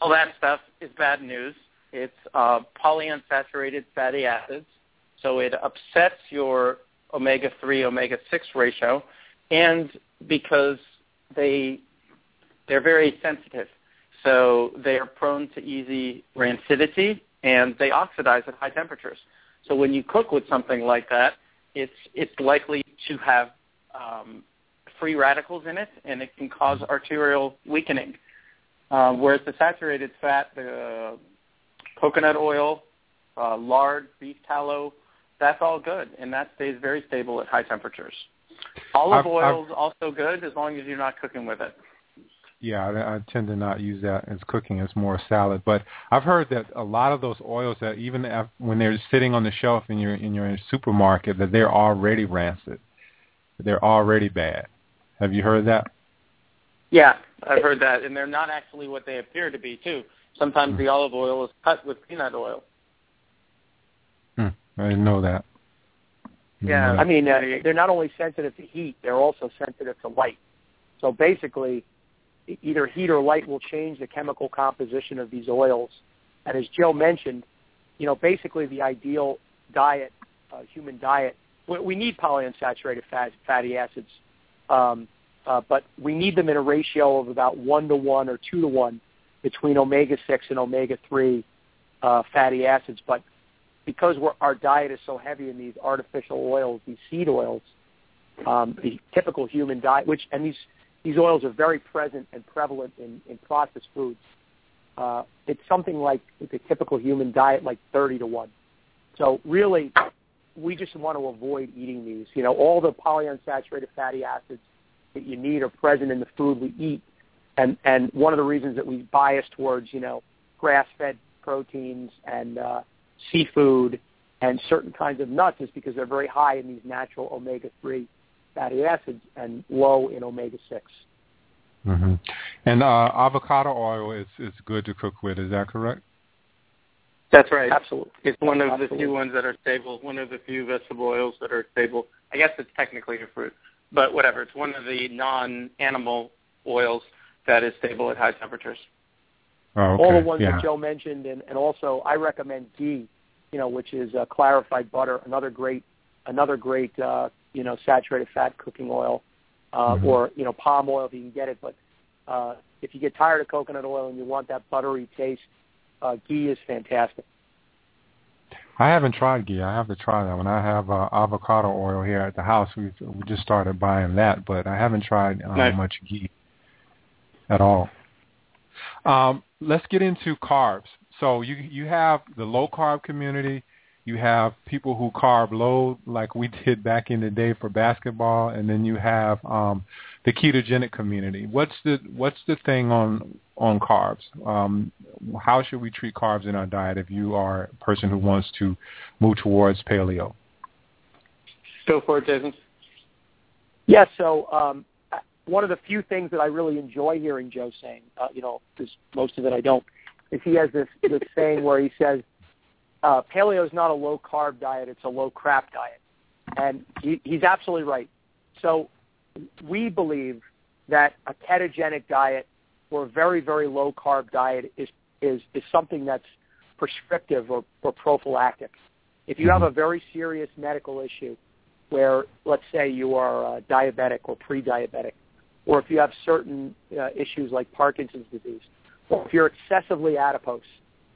All that stuff is bad news. It's uh, polyunsaturated fatty acids, so it upsets your omega three, omega six ratio, and because they, they're very sensitive. So they are prone to easy rancidity, and they oxidize at high temperatures. So when you cook with something like that, it's it's likely to have um, free radicals in it, and it can cause arterial weakening. Uh, whereas the saturated fat, the uh, coconut oil, uh, lard, beef tallow, that's all good, and that stays very stable at high temperatures. Olive I've, oil is also good as long as you're not cooking with it. Yeah, I, I tend to not use that as cooking. It's more salad. But I've heard that a lot of those oils, that even when they're sitting on the shelf in your in your supermarket, that they're already rancid. They're already bad. Have you heard that? Yeah, I've heard that. And they're not actually what they appear to be, too. Sometimes mm. the olive oil is cut with peanut oil. Mm, I didn't know that. Yeah. I mean, uh, they're not only sensitive to heat, they're also sensitive to light. So basically, either heat or light will change the chemical composition of these oils. And as Joe mentioned, you know, basically the ideal diet, uh, human diet, we, we need polyunsaturated fat, fatty acids, um, uh, but we need them in a ratio of about one to one or two to one between omega six and omega three uh, fatty acids. But because we're, our diet is so heavy in these artificial oils, these seed oils, um, the typical human diet, which and these, these oils are very present and prevalent in, in processed foods, uh, it's something like the typical human diet, like thirty to one. So really, we just want to avoid eating these. You know, all the polyunsaturated fatty acids that you need are present in the food we eat. And, and one of the reasons that we bias towards, you know, grass-fed proteins and uh, seafood and certain kinds of nuts is because they're very high in these natural omega three fatty acids and low in omega six. Mm-hmm. And uh, avocado oil is, is good to cook with. Is that correct? That's right. Absolutely. It's one of Absolutely. the few ones that are stable, one of the few vegetable oils that are stable. I guess it's technically a fruit, but whatever. It's one of the non-animal oils that is stable at high temperatures. Oh, okay. All the ones yeah. that Joe mentioned, and, and also I recommend ghee, you know, which is uh, clarified butter, another great, another great, uh, you know, saturated fat cooking oil, uh, mm-hmm. or you know, palm oil if you can get it. But uh, if you get tired of coconut oil and you want that buttery taste, uh, ghee is fantastic. I haven't tried ghee. I have to try that one. I have uh, avocado oil here at the house. We we just started buying that, but I haven't tried uh, nice. much ghee at all. Um, let's get into carbs. So you you have the low-carb community. You have people who carb load like we did back in the day for basketball, and then you have um, the ketogenic community. What's the what's the thing on on carbs? Um, how should we treat carbs in our diet if you are a person who wants to move towards paleo? Go for it, Jason. Yeah, so um, one of the few things that I really enjoy hearing Joe saying, uh, you know, because most of it I don't, is he has this, this saying where he says, uh, paleo is not a low-carb diet, it's a low-crap diet. And he, he's absolutely right. So we believe that a ketogenic diet or a very, very low-carb diet is, is, is something that's prescriptive or, or prophylactic. If you have a very serious medical issue where, let's say, you are uh, diabetic or pre-diabetic, or if you have certain uh, issues like Parkinson's disease, or if you're excessively adipose,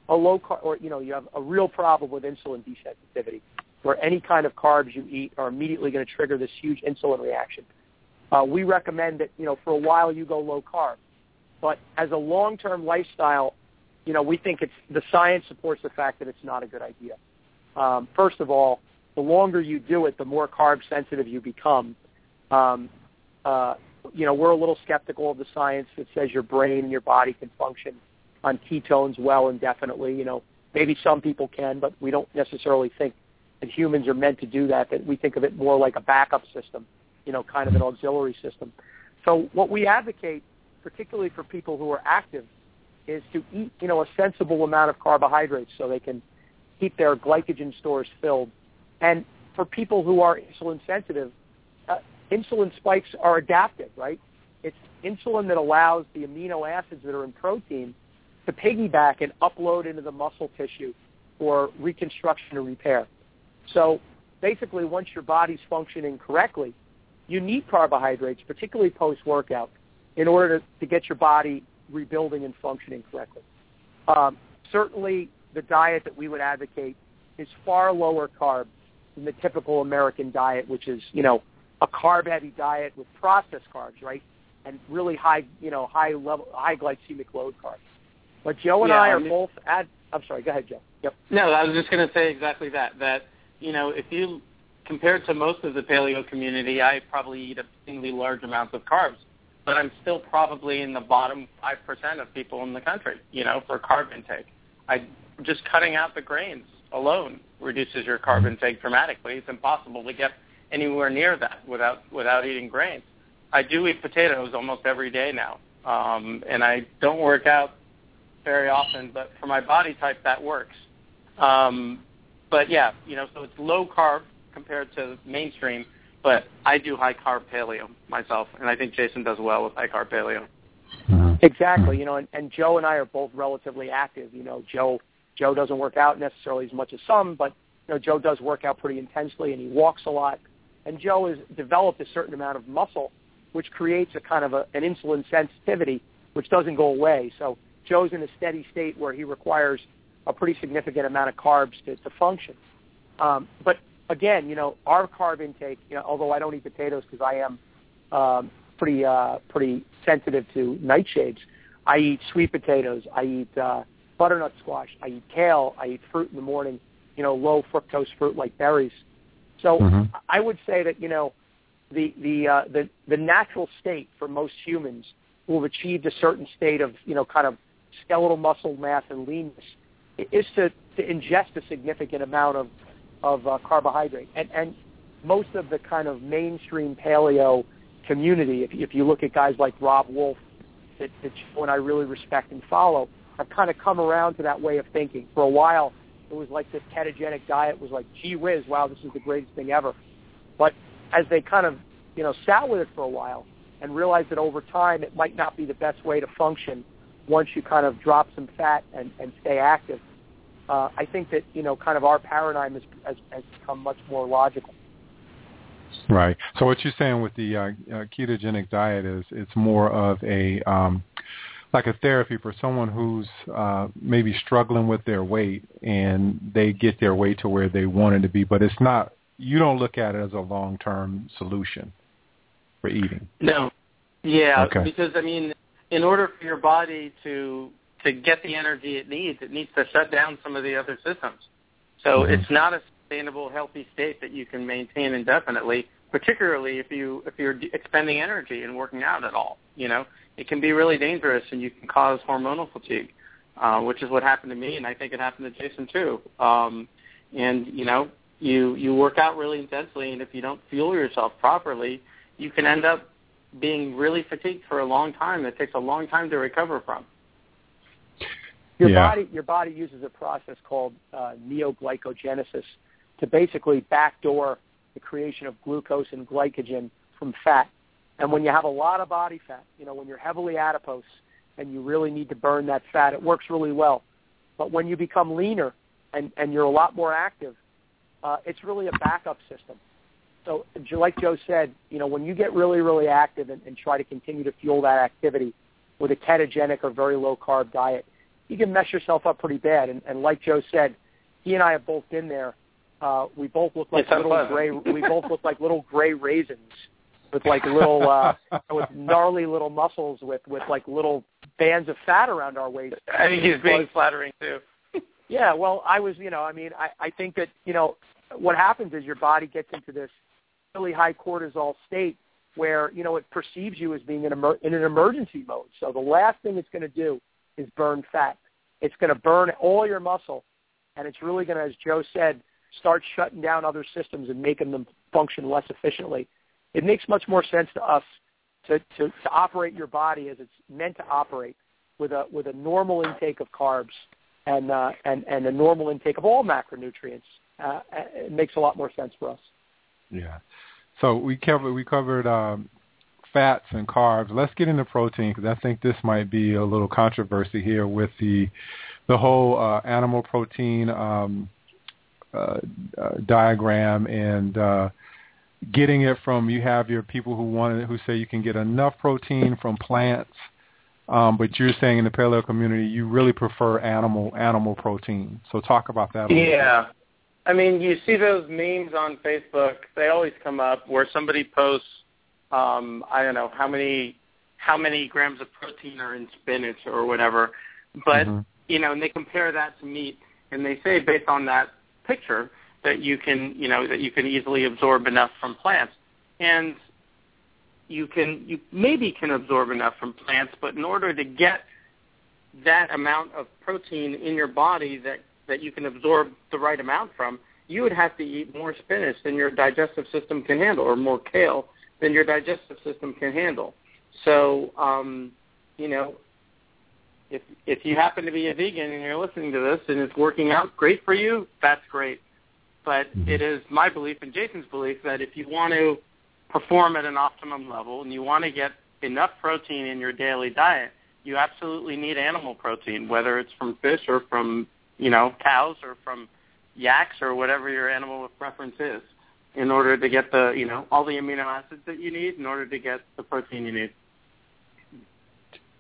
a low car- or you know you have a real problem with insulin desensitivity, where any kind of carbs you eat are immediately going to trigger this huge insulin reaction. Uh, we recommend that you know for a while you go low carb, but as a long-term lifestyle, you know we think it's the science supports the fact that it's not a good idea. Um, first of all, the longer you do it, the more carb sensitive you become. Um, uh, You know, we're a little skeptical of the science that says your brain and your body can function on ketones well indefinitely. You know, maybe some people can, but we don't necessarily think that humans are meant to do that, that we think of it more like a backup system, you know, kind of an auxiliary system. So what we advocate, particularly for people who are active, is to eat, you know, a sensible amount of carbohydrates so they can keep their glycogen stores filled. And for people who are insulin sensitive, uh, insulin spikes are adaptive, right? It's insulin that allows the amino acids that are in protein to piggyback and upload into the muscle tissue for reconstruction or repair. So basically, once your body's functioning correctly, you need carbohydrates, particularly post-workout, in order to, to get your body rebuilding and functioning correctly. Um, certainly, the diet that we would advocate is far lower carb than the typical American diet, which is, you know, a carb-heavy diet with processed carbs, right, and really high, you know, high level, high glycemic load carbs. But Joe and yeah, I are I mean, both ad- I'm sorry, go ahead, Joe. Yep. No, I was just going to say exactly that. That you know, if you compared to most of the paleo community, I probably eat obscenely large amounts of carbs, but I'm still probably in the bottom five percent of people in the country. You know, for carb intake, I just cutting out the grains alone reduces your carb intake dramatically. It's impossible to get anywhere near that without without eating grains. I do eat potatoes almost every day now, um, and I don't work out very often, but for my body type, that works. Um, but, yeah, you know, so it's low carb, compared to mainstream, but I do high-carb paleo myself, and I think Jason does well with high-carb paleo. Exactly. You know, and, and Joe and I are both relatively active. You know, Joe Joe doesn't work out necessarily as much as some, but, you know, Joe does work out pretty intensely, and he walks a lot. And Joe has developed a certain amount of muscle, which creates a kind of a, an insulin sensitivity, which doesn't go away. So Joe's in a steady state where he requires a pretty significant amount of carbs to, to function. Um, but, again, you know, our carb intake, you know, although I don't eat potatoes because I am um, pretty uh, pretty sensitive to nightshades, I eat sweet potatoes, I eat uh, butternut squash, I eat kale, I eat fruit in the morning, you know, low fructose fruit like berries. So mm-hmm. I would say that, you know, the the, uh, the the natural state for most humans who have achieved a certain state of, you know, kind of skeletal muscle mass and leanness is to, to ingest a significant amount of, of uh, carbohydrate. And, and most of the kind of mainstream paleo community, if, if you look at guys like Rob Wolf, that, that Joe and I really respect and follow, have kind of come around to that way of thinking. For a while, it was like this ketogenic diet was like, gee whiz, wow, this is the greatest thing ever. But as they kind of, you know, sat with it for a while and realized that over time it might not be the best way to function once you kind of drop some fat and, and stay active, uh, I think that, you know, kind of our paradigm has, has, has become much more logical. Right. So what you're saying with the uh, uh, ketogenic diet is it's more of a um, like a therapy for someone who's uh, maybe struggling with their weight, and they get their weight to where they want it to be, but it's not. You don't look at it as a long-term solution for eating. No. Yeah, okay. Because, I mean, in order for your body to to get the energy it needs, it needs to shut down some of the other systems. So mm-hmm. it's not a sustainable, healthy state that you can maintain indefinitely, particularly if, you, if you're expending energy and working out at all. You know, it can be really dangerous, and you can cause hormonal fatigue, uh, which is what happened to me, and I think it happened to Jason too. Um, and, you know, You you work out really intensely, and if you don't fuel yourself properly, you can end up being really fatigued for a long time. It takes a long time to recover from. Your yeah. body your body uses a process called uh, neoglycogenesis to basically backdoor the creation of glucose and glycogen from fat. And when you have a lot of body fat, you know, when you're heavily adipose and you really need to burn that fat, it works really well. But when you become leaner and, and you're a lot more active, Uh, it's really a backup system. So like Joe said, you know, when you get really, really active and, and try to continue to fuel that activity with a ketogenic or very low-carb diet, you can mess yourself up pretty bad. And, and like Joe said, he and I have both been there. Uh, we both look like it's little fun. gray. We both look like little gray raisins with like little uh, with gnarly little muscles with, with like little bands of fat around our waist. I think he's being flattering too. Yeah, well, I was, you know, I mean, I, I think that, you know, what happens is your body gets into this really high cortisol state where, you know, it perceives you as being in, emer- in an emergency mode. So the last thing it's going to do is burn fat. It's going to burn all your muscle, and it's really going to, as Joe said, start shutting down other systems and making them function less efficiently. It makes much more sense to us to, to, to operate your body as it's meant to operate with a with a normal intake of carbs. And, uh, and and a normal intake of all macronutrients, uh, it makes a lot more sense for us. Yeah. So we covered we covered um, fats and carbs. Let's get into protein, because I think this might be a little controversy here with the the whole uh, animal protein um, uh, uh, diagram and uh, getting it from. You have your people who want who say you can get enough protein from plants. Um, but you're saying in the paleo community, you really prefer animal animal protein. So talk about that a little yeah. bit. I mean, you see those memes on Facebook. They always come up where somebody posts, um, I don't know, how many how many grams of protein are in spinach or whatever. But, mm-hmm. you know, and they compare that to meat, and they say based on that picture that you can, you know, that you can easily absorb enough from plants. And You can you maybe can absorb enough from plants, but in order to get that amount of protein in your body that, that you can absorb the right amount from, you would have to eat more spinach than your digestive system can handle, or more kale than your digestive system can handle. So, um, you know, if if you happen to be a vegan and you're listening to this and it's working out great for you, that's great. But mm-hmm. it is my belief and Jason's belief that if you want to perform at an optimum level and you want to get enough protein in your daily diet, you absolutely need animal protein, whether it's from fish or from, you know, cows or from yaks or whatever your animal of preference is, in order to get the, you know, all the amino acids that you need in order to get the protein you need.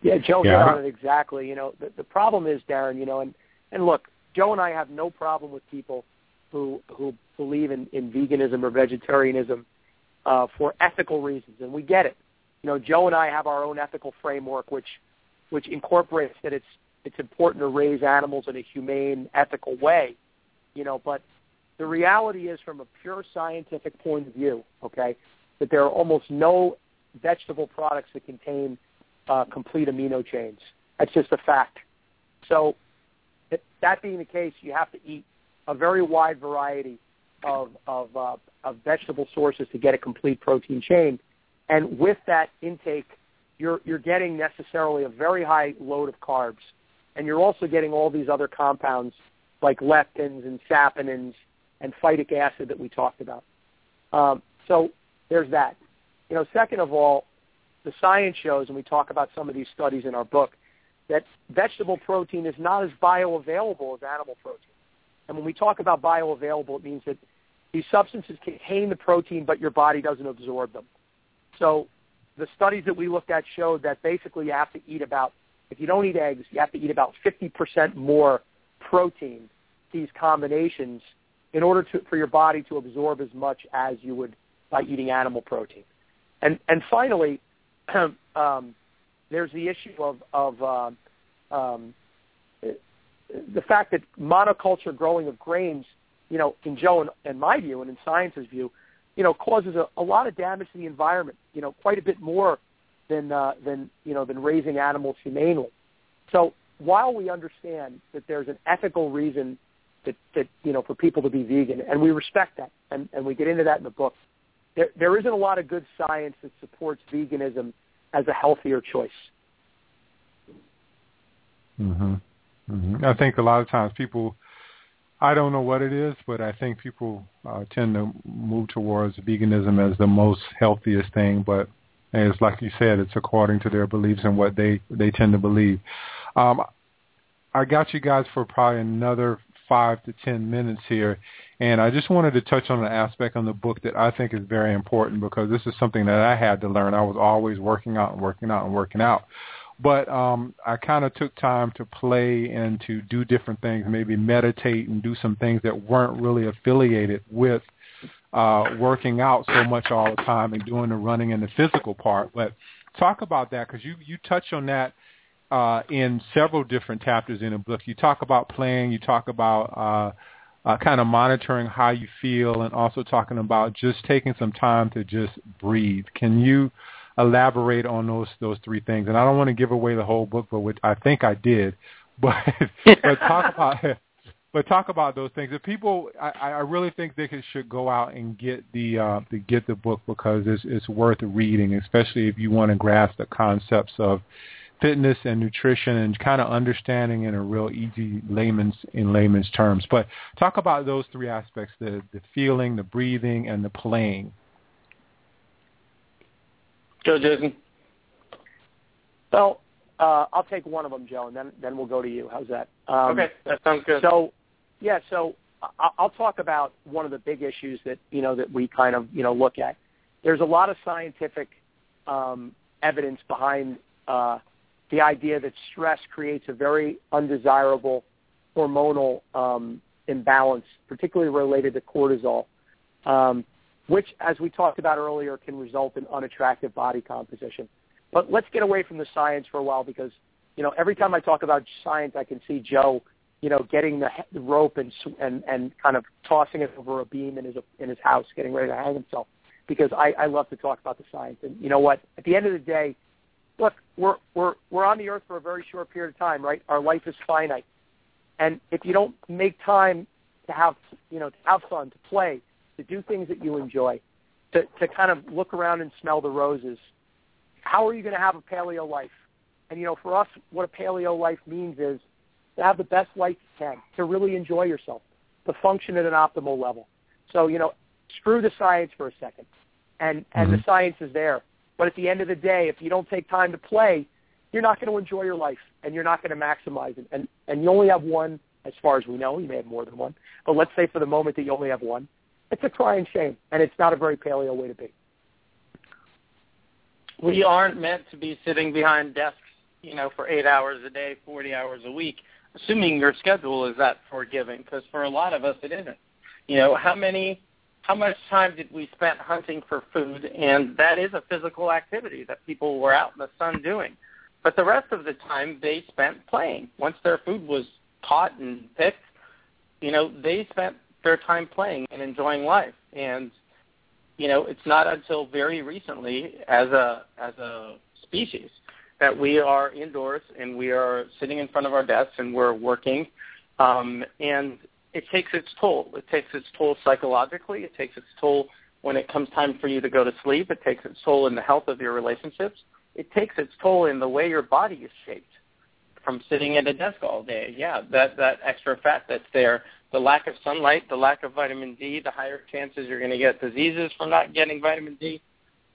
Yeah, Joe hit on it exactly. You know, the, the problem is, Darren, you know, and, and look, Joe and I have no problem with people who who believe in, in veganism or vegetarianism uh, for ethical reasons, and we get it. You know, Joe and I have our own ethical framework, which which incorporates that it's it's important to raise animals in a humane, ethical way. You know, but the reality is, from a pure scientific point of view, okay, that there are almost no vegetable products that contain uh, complete amino chains. That's just a fact. So, that being the case, you have to eat a very wide variety of of, uh, of vegetable sources to get a complete protein chain, and with that intake, you're you're getting necessarily a very high load of carbs, and you're also getting all these other compounds like lectins and saponins and phytic acid that we talked about. Um, so there's that. You know, second of all, the science shows, and we talk about some of these studies in our book, that vegetable protein is not as bioavailable as animal protein. And when we talk about bioavailable, it means that these substances contain the protein, but your body doesn't absorb them. So the studies that we looked at showed that basically you have to eat about, if you don't eat eggs, you have to eat about fifty percent more protein, these combinations, in order to, for your body to absorb as much as you would by eating animal protein. And and finally, um, there's the issue of, of uh, um, the fact that monoculture growing of grains, you know, in Joe and, and my view and in science's view, you know, causes a, a lot of damage to the environment, you know, quite a bit more than, uh, than you know, than raising animals humanely. So while we understand that there's an ethical reason That, that you know, for people to be vegan, and we respect that, and, and we get into that in the book. There, there isn't a lot of good science that supports veganism as a healthier choice. Mm-hmm. Mm-hmm. I think a lot of times people, I don't know what it is, but I think people uh, tend to move towards veganism as the most healthiest thing, but as like you said, it's according to their beliefs and what they, they tend to believe. Um, I got you guys for probably another five to ten minutes here, and I just wanted to touch on an aspect on the book that I think is very important, because this is something that I had to learn. I was always working out and working out and working out, but um, I kind of took time to play and to do different things, maybe meditate and do some things that weren't really affiliated with uh, working out so much all the time and doing the running and the physical part. But talk about that, because you, you touched on that Uh, in several different chapters in the book. You talk about playing, you talk about uh, uh, kind of monitoring how you feel, and also talking about just taking some time to just breathe. Can you elaborate on those those three things? And I don't want to give away the whole book, but which I think I did. But, but talk about but talk about those things. If people, I, I really think they should go out and get the uh, to get the book, because it's it's worth reading, especially if you want to grasp the concepts of fitness and nutrition and kind of understanding in a real easy layman's in layman's terms. But talk about those three aspects, the, the feeling, the breathing, and the playing. Joe, Jason. Well, uh, I'll take one of them, Joe, and then, then we'll go to you. How's that? Um, okay, that sounds good. So, yeah, so I'll talk about one of the big issues that, you know, that we kind of, you know, look at. There's a lot of scientific um, evidence behind uh the idea that stress creates a very undesirable hormonal um, imbalance, particularly related to cortisol, um, which, as we talked about earlier, can result in unattractive body composition. But let's get away from the science for a while, because, you know, every time I talk about science, I can see Joe, you know, getting the, the rope and, and and kind of tossing it over a beam in his in his house, getting ready to hang himself, because I, I love to talk about the science. And you know what? At the end of the day, look, we're we're we're on the earth for a very short period of time, right? Our life is finite, and if you don't make time to have, you know, to have fun, to play, to do things that you enjoy, to to kind of look around and smell the roses, how are you going to have a paleo life? And you know, for us, what a paleo life means is to have the best life you can, to really enjoy yourself, to function at an optimal level. So, you know, screw the science for a second. And, and mm-hmm. the science is there. But at the end of the day, if you don't take time to play, you're not going to enjoy your life, and you're not going to maximize it. And, and you only have one, as far as we know. You may have more than one. But let's say for the moment that you only have one. It's a crying shame, and it's not a very paleo way to be. We aren't meant to be sitting behind desks, you know, for eight hours a day, forty hours a week, assuming your schedule is that forgiving, because for a lot of us it isn't. You know, how many, how much time did we spend hunting for food? And that is a physical activity that people were out in the sun doing. But the rest of the time they spent playing. Once their food was caught and picked, you know, they spent their time playing and enjoying life. And, you know, it's not until very recently as a as a species that we are indoors and we are sitting in front of our desks and we're working. Um, and it takes its toll. It takes its toll psychologically. It takes its toll when it comes time for you to go to sleep. It takes its toll in the health of your relationships. It takes its toll in the way your body is shaped from sitting at a desk all day. Yeah, that, that extra fat that's there, the lack of sunlight, the lack of vitamin D, the higher chances you're going to get diseases from not getting vitamin D.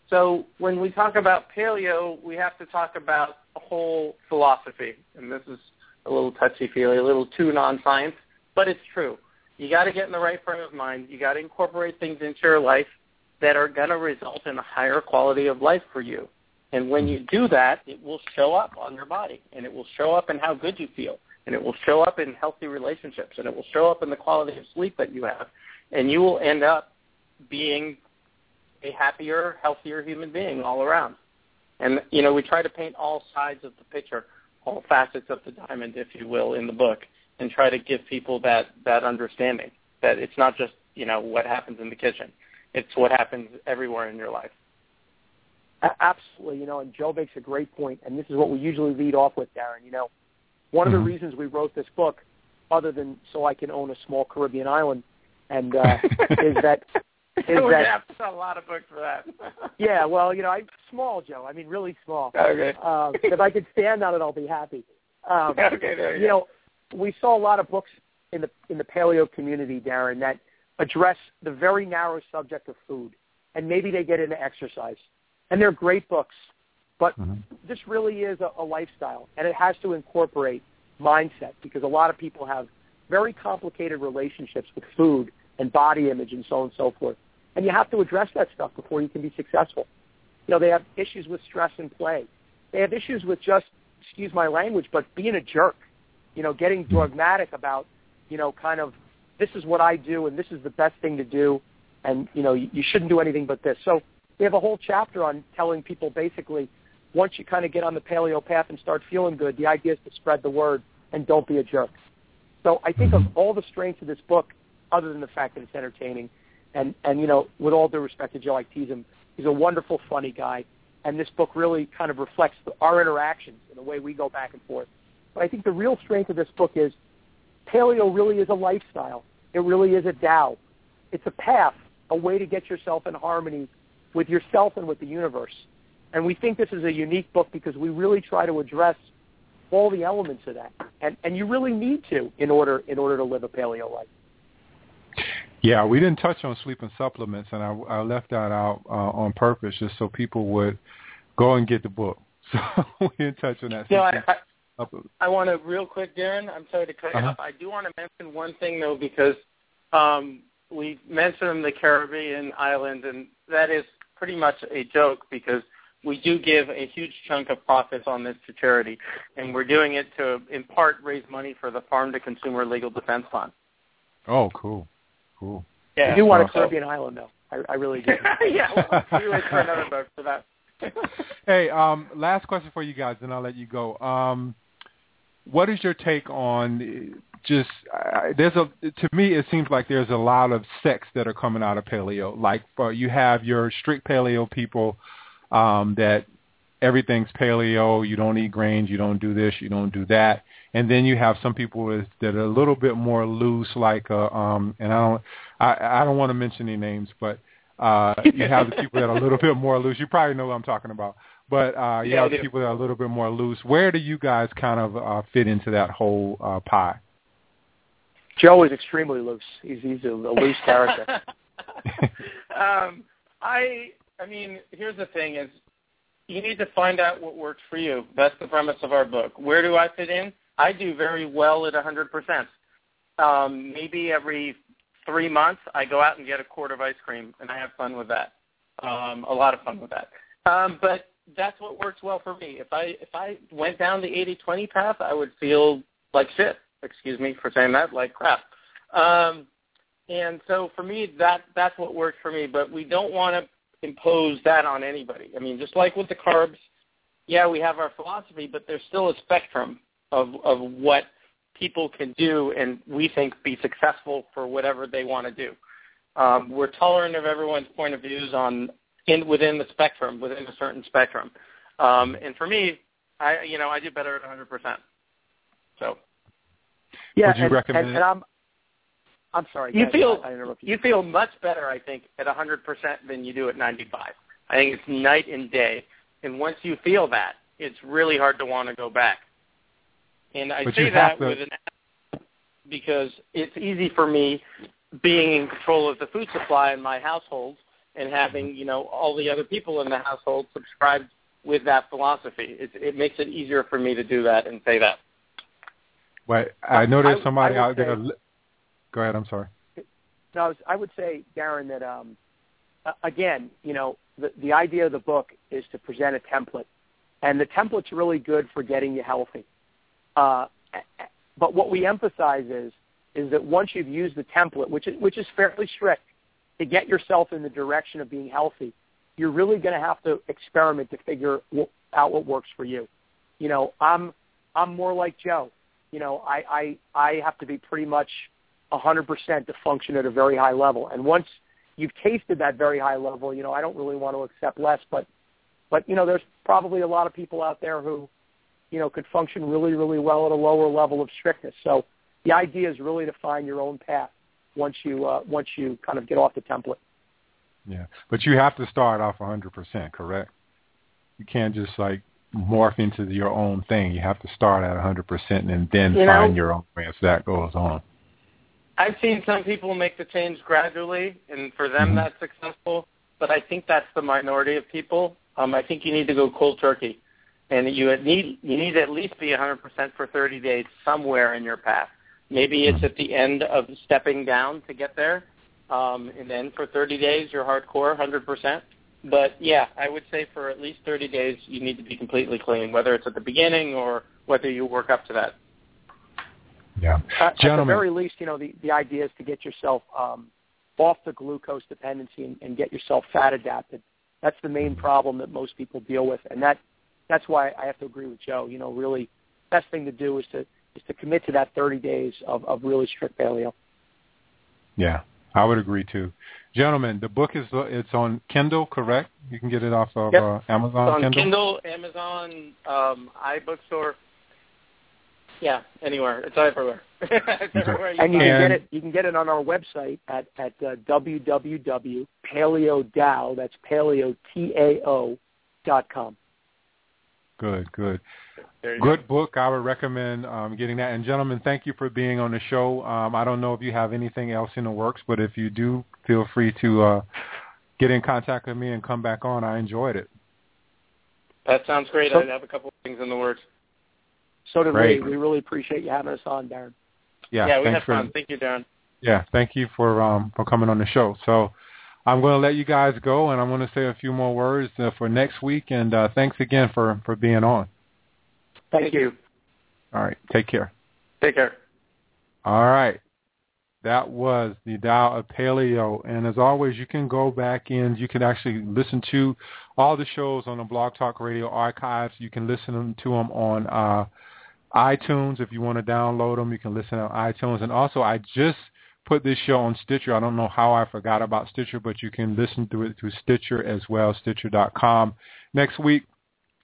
So when we talk about paleo, we have to talk about a whole philosophy. And this is a little touchy-feely, a little too non-science, but it's true. You got to get in the right frame of mind. You got to incorporate things into your life that are going to result in a higher quality of life for you. And when you do that, it will show up on your body, and it will show up in how good you feel, and it will show up in healthy relationships, and it will show up in the quality of sleep that you have, and you will end up being a happier, healthier human being all around. And, you know, we try to paint all sides of the picture, all facets of the diamond, if you will, in the book, and try to give people that, that understanding that it's not just, you know, what happens in the kitchen. It's what happens everywhere in your life. Absolutely, you know, and Joe makes a great point, and this is what we usually lead off with, Darren. You know, one of the reasons we wrote this book, other than so I can own a small Caribbean island, and uh, is that is we that have a lot of books for that. Yeah, well, you know, I'm small, Joe. I mean, really small. Okay. Uh, if I could stand on it, I'll be happy. Um, okay. There you, you know, we saw a lot of books in the in the paleo community, Darren, that address the very narrow subject of food, and maybe they get into exercise. And they're great books, but mm-hmm. this really is a, a lifestyle, and it has to incorporate mindset because a lot of people have very complicated relationships with food and body image and so on and so forth, and you have to address that stuff before you can be successful. You know, they have issues with stress and play. They have issues with just, excuse my language, but being a jerk, you know, getting dogmatic about, you know, kind of this is what I do and this is the best thing to do, and, you know, you, you shouldn't do anything but this. So we have a whole chapter on telling people basically once you kind of get on the paleo path and start feeling good, the idea is to spread the word and don't be a jerk. So I think of all the strengths of this book, other than the fact that it's entertaining, and, and you know, with all due respect to Joe, I tease him, he's a wonderful, funny guy, and this book really kind of reflects the, our interactions and the way we go back and forth. But I think the real strength of this book is paleo really is a lifestyle. It really is a Tao. It's a path, a way to get yourself in harmony with yourself and with the universe. And we think this is a unique book because we really try to address all the elements of that. And and you really need to in order in order to live a paleo life. Yeah, we didn't touch on sleep and supplements, and I, I left that out uh, on purpose just so people would go and get the book. So we didn't touch on that. No, I, I, I want to real quick, Darren, I'm sorry to cut uh-huh. you off. I do want to mention one thing, though, because um, we mentioned the Caribbean island, and that is pretty much a joke because we do give a huge chunk of profits on this to charity, and we're doing it to, in part, raise money for the Farm to Consumer Legal Defense Fund. Oh, cool, cool. Yeah, I do want a Caribbean island, though. I, I really do. Yeah, well, we wait for another vote for that. Hey, um, last question for you guys, then I'll let you go. Um, what is your take on just uh, there's a to me it seems like there's a lot of sects that are coming out of paleo. Like uh, you have your strict paleo people um, that everything's paleo. You don't eat grains. You don't do this. You don't do that. And then you have some people with, that are a little bit more loose. Like uh, um, and I don't I, I don't want to mention any names, but uh, you have the people that are a little bit more loose. You probably know what I'm talking about. But uh, you yeah, have the people that are a little bit more loose. Where do you guys kind of uh, fit into that whole uh, pie? Joe is extremely loose. He's he's a, a loose character. um, I I mean, here's the thing is, you need to find out what works for you. That's the premise of our book. Where do I fit in? I do very well at one hundred percent. Um, maybe every three months I go out and get a quart of ice cream, and I have fun with that. Um, a lot of fun with that. Um, but that's what works well for me. If I if I went down the eighty twenty path, I would feel like shit. Excuse me for saying that, like crap. Um, and so for me, that that's what works for me. But we don't want to impose that on anybody. I mean, just like with the carbs, yeah, we have our philosophy, but there's still a spectrum of of what people can do and we think be successful for whatever they want to do. Um, we're tolerant of everyone's point of views on in within the spectrum, within a certain spectrum. Um, and for me, I you know I do better at one hundred percent. So. Yeah, Would you and, recommend and, and I'm, I'm sorry. You guys, feel I, I you. you feel much better, I think, at one hundred percent than you do at ninety-five. I think it's night and day. And once you feel that, it's really hard to want to go back. And I but say that to... with an because it's easy for me being in control of the food supply in my household and having, you know, all the other people in the household subscribed with that philosophy. It, it makes it easier for me to do that and say that. But I know there's somebody out there. Li- Go ahead. I'm sorry. No, I would say, Darren, that um, again, you know, the, the idea of the book is to present a template, and the template's really good for getting you healthy. Uh, but what we emphasize is is that once you've used the template, which is, which is fairly strict, to get yourself in the direction of being healthy, you're really going to have to experiment to figure out what works for you. You know, I'm I'm more like Joe. You know, I, I, I have to be pretty much one hundred percent to function at a very high level. And once you've tasted that very high level, you know, I don't really want to accept less. But, but you know, there's probably a lot of people out there who, you know, could function really, really well at a lower level of strictness. So the idea is really to find your own path once you uh, once you kind of get off the template. Yeah, but you have to start off one hundred percent, correct? You can't just, like, morph into your own thing. You have to start at one hundred percent and then you find know, your own way as that goes on. I've seen some people make the change gradually, and for them mm-hmm. that's successful, but I think that's the minority of people. Um, I think you need to go cold turkey, and you need, you need to at least be one hundred percent for thirty days somewhere in your path. Maybe it's mm-hmm. at the end of stepping down to get there, um, and then for thirty days you're hardcore, one hundred percent. But, yeah, I would say for at least thirty days you need to be completely clean, whether it's at the beginning or whether you work up to that. Yeah. Uh, at the very least, you know, the, the idea is to get yourself um, off the glucose dependency and, and get yourself fat adapted. That's the main problem that most people deal with, and that that's why I have to agree with Joe. You know, really best thing to do is to is to commit to that thirty days of, of really strict paleo. Yeah. I would agree, too. Gentlemen, the book is it's on Kindle, correct? You can get it off of yep. uh, Amazon. It's on Kindle, Kindle Amazon, um, iBookstore. Yeah, anywhere. It's everywhere. it's everywhere you and you can, get it, you can get it on our website at, at uh, w w w dot paleo dao, that's paleo, T A O, dot com. Good, good. Good go. book. I would recommend um, getting that. And, gentlemen, thank you for being on the show. Um, I don't know if you have anything else in the works, but if you do, feel free to uh, get in contact with me and come back on. I enjoyed it. That sounds great. So, I have a couple of things in the works. So did great. we. We really appreciate you having us on, Darren. Yeah, yeah we had fun. Thank you, Darren. Yeah, thank you for um, for coming on the show. So I'm going to let you guys go, and I'm going to say a few more words uh, for next week, and uh, thanks again for, for being on. Thank, Thank you. you. All right. Take care. Take care. All right. That was the Tao of Paleo. And as always, you can go back and you can actually listen to all the shows on the Blog Talk Radio archives. You can listen to them on uh, iTunes. If you want to download them, you can listen on iTunes. And also, I just put this show on Stitcher. I don't know how I forgot about Stitcher, but you can listen to it through Stitcher as well, stitcher dot com. Next week,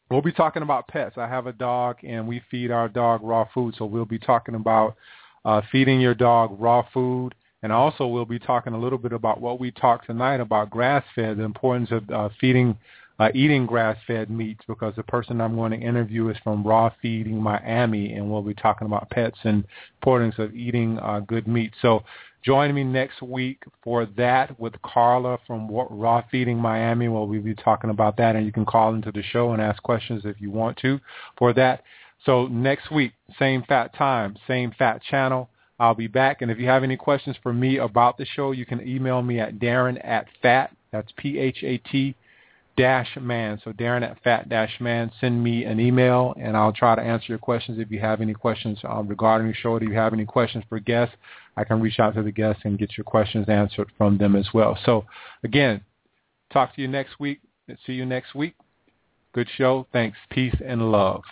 we'll be talking about pets. I have a dog, and we feed our dog raw food, so we'll be talking about uh, feeding your dog raw food, and also we'll be talking a little bit about what we talked tonight about grass-fed, the importance of uh, feeding uh, eating grass-fed meats, because the person I'm going to interview is from Raw Feeding Miami, and we'll be talking about pets and importance of eating uh, good meat. So join me next week for that with Carla from Raw Feeding Miami, where we'll be talking about that, and you can call into the show and ask questions if you want to for that. So next week, same fat time, same fat channel. I'll be back. And if you have any questions for me about the show, you can email me at Darren at Fat. That's P H A T dash man. So Darren at Fat dash man. Send me an email, and I'll try to answer your questions. If you have any questions um, regarding the show, do you have any questions for guests, I can reach out to the guests and get your questions answered from them as well. So, again, talk to you next week. See you next week. Good show. Thanks. Peace and love.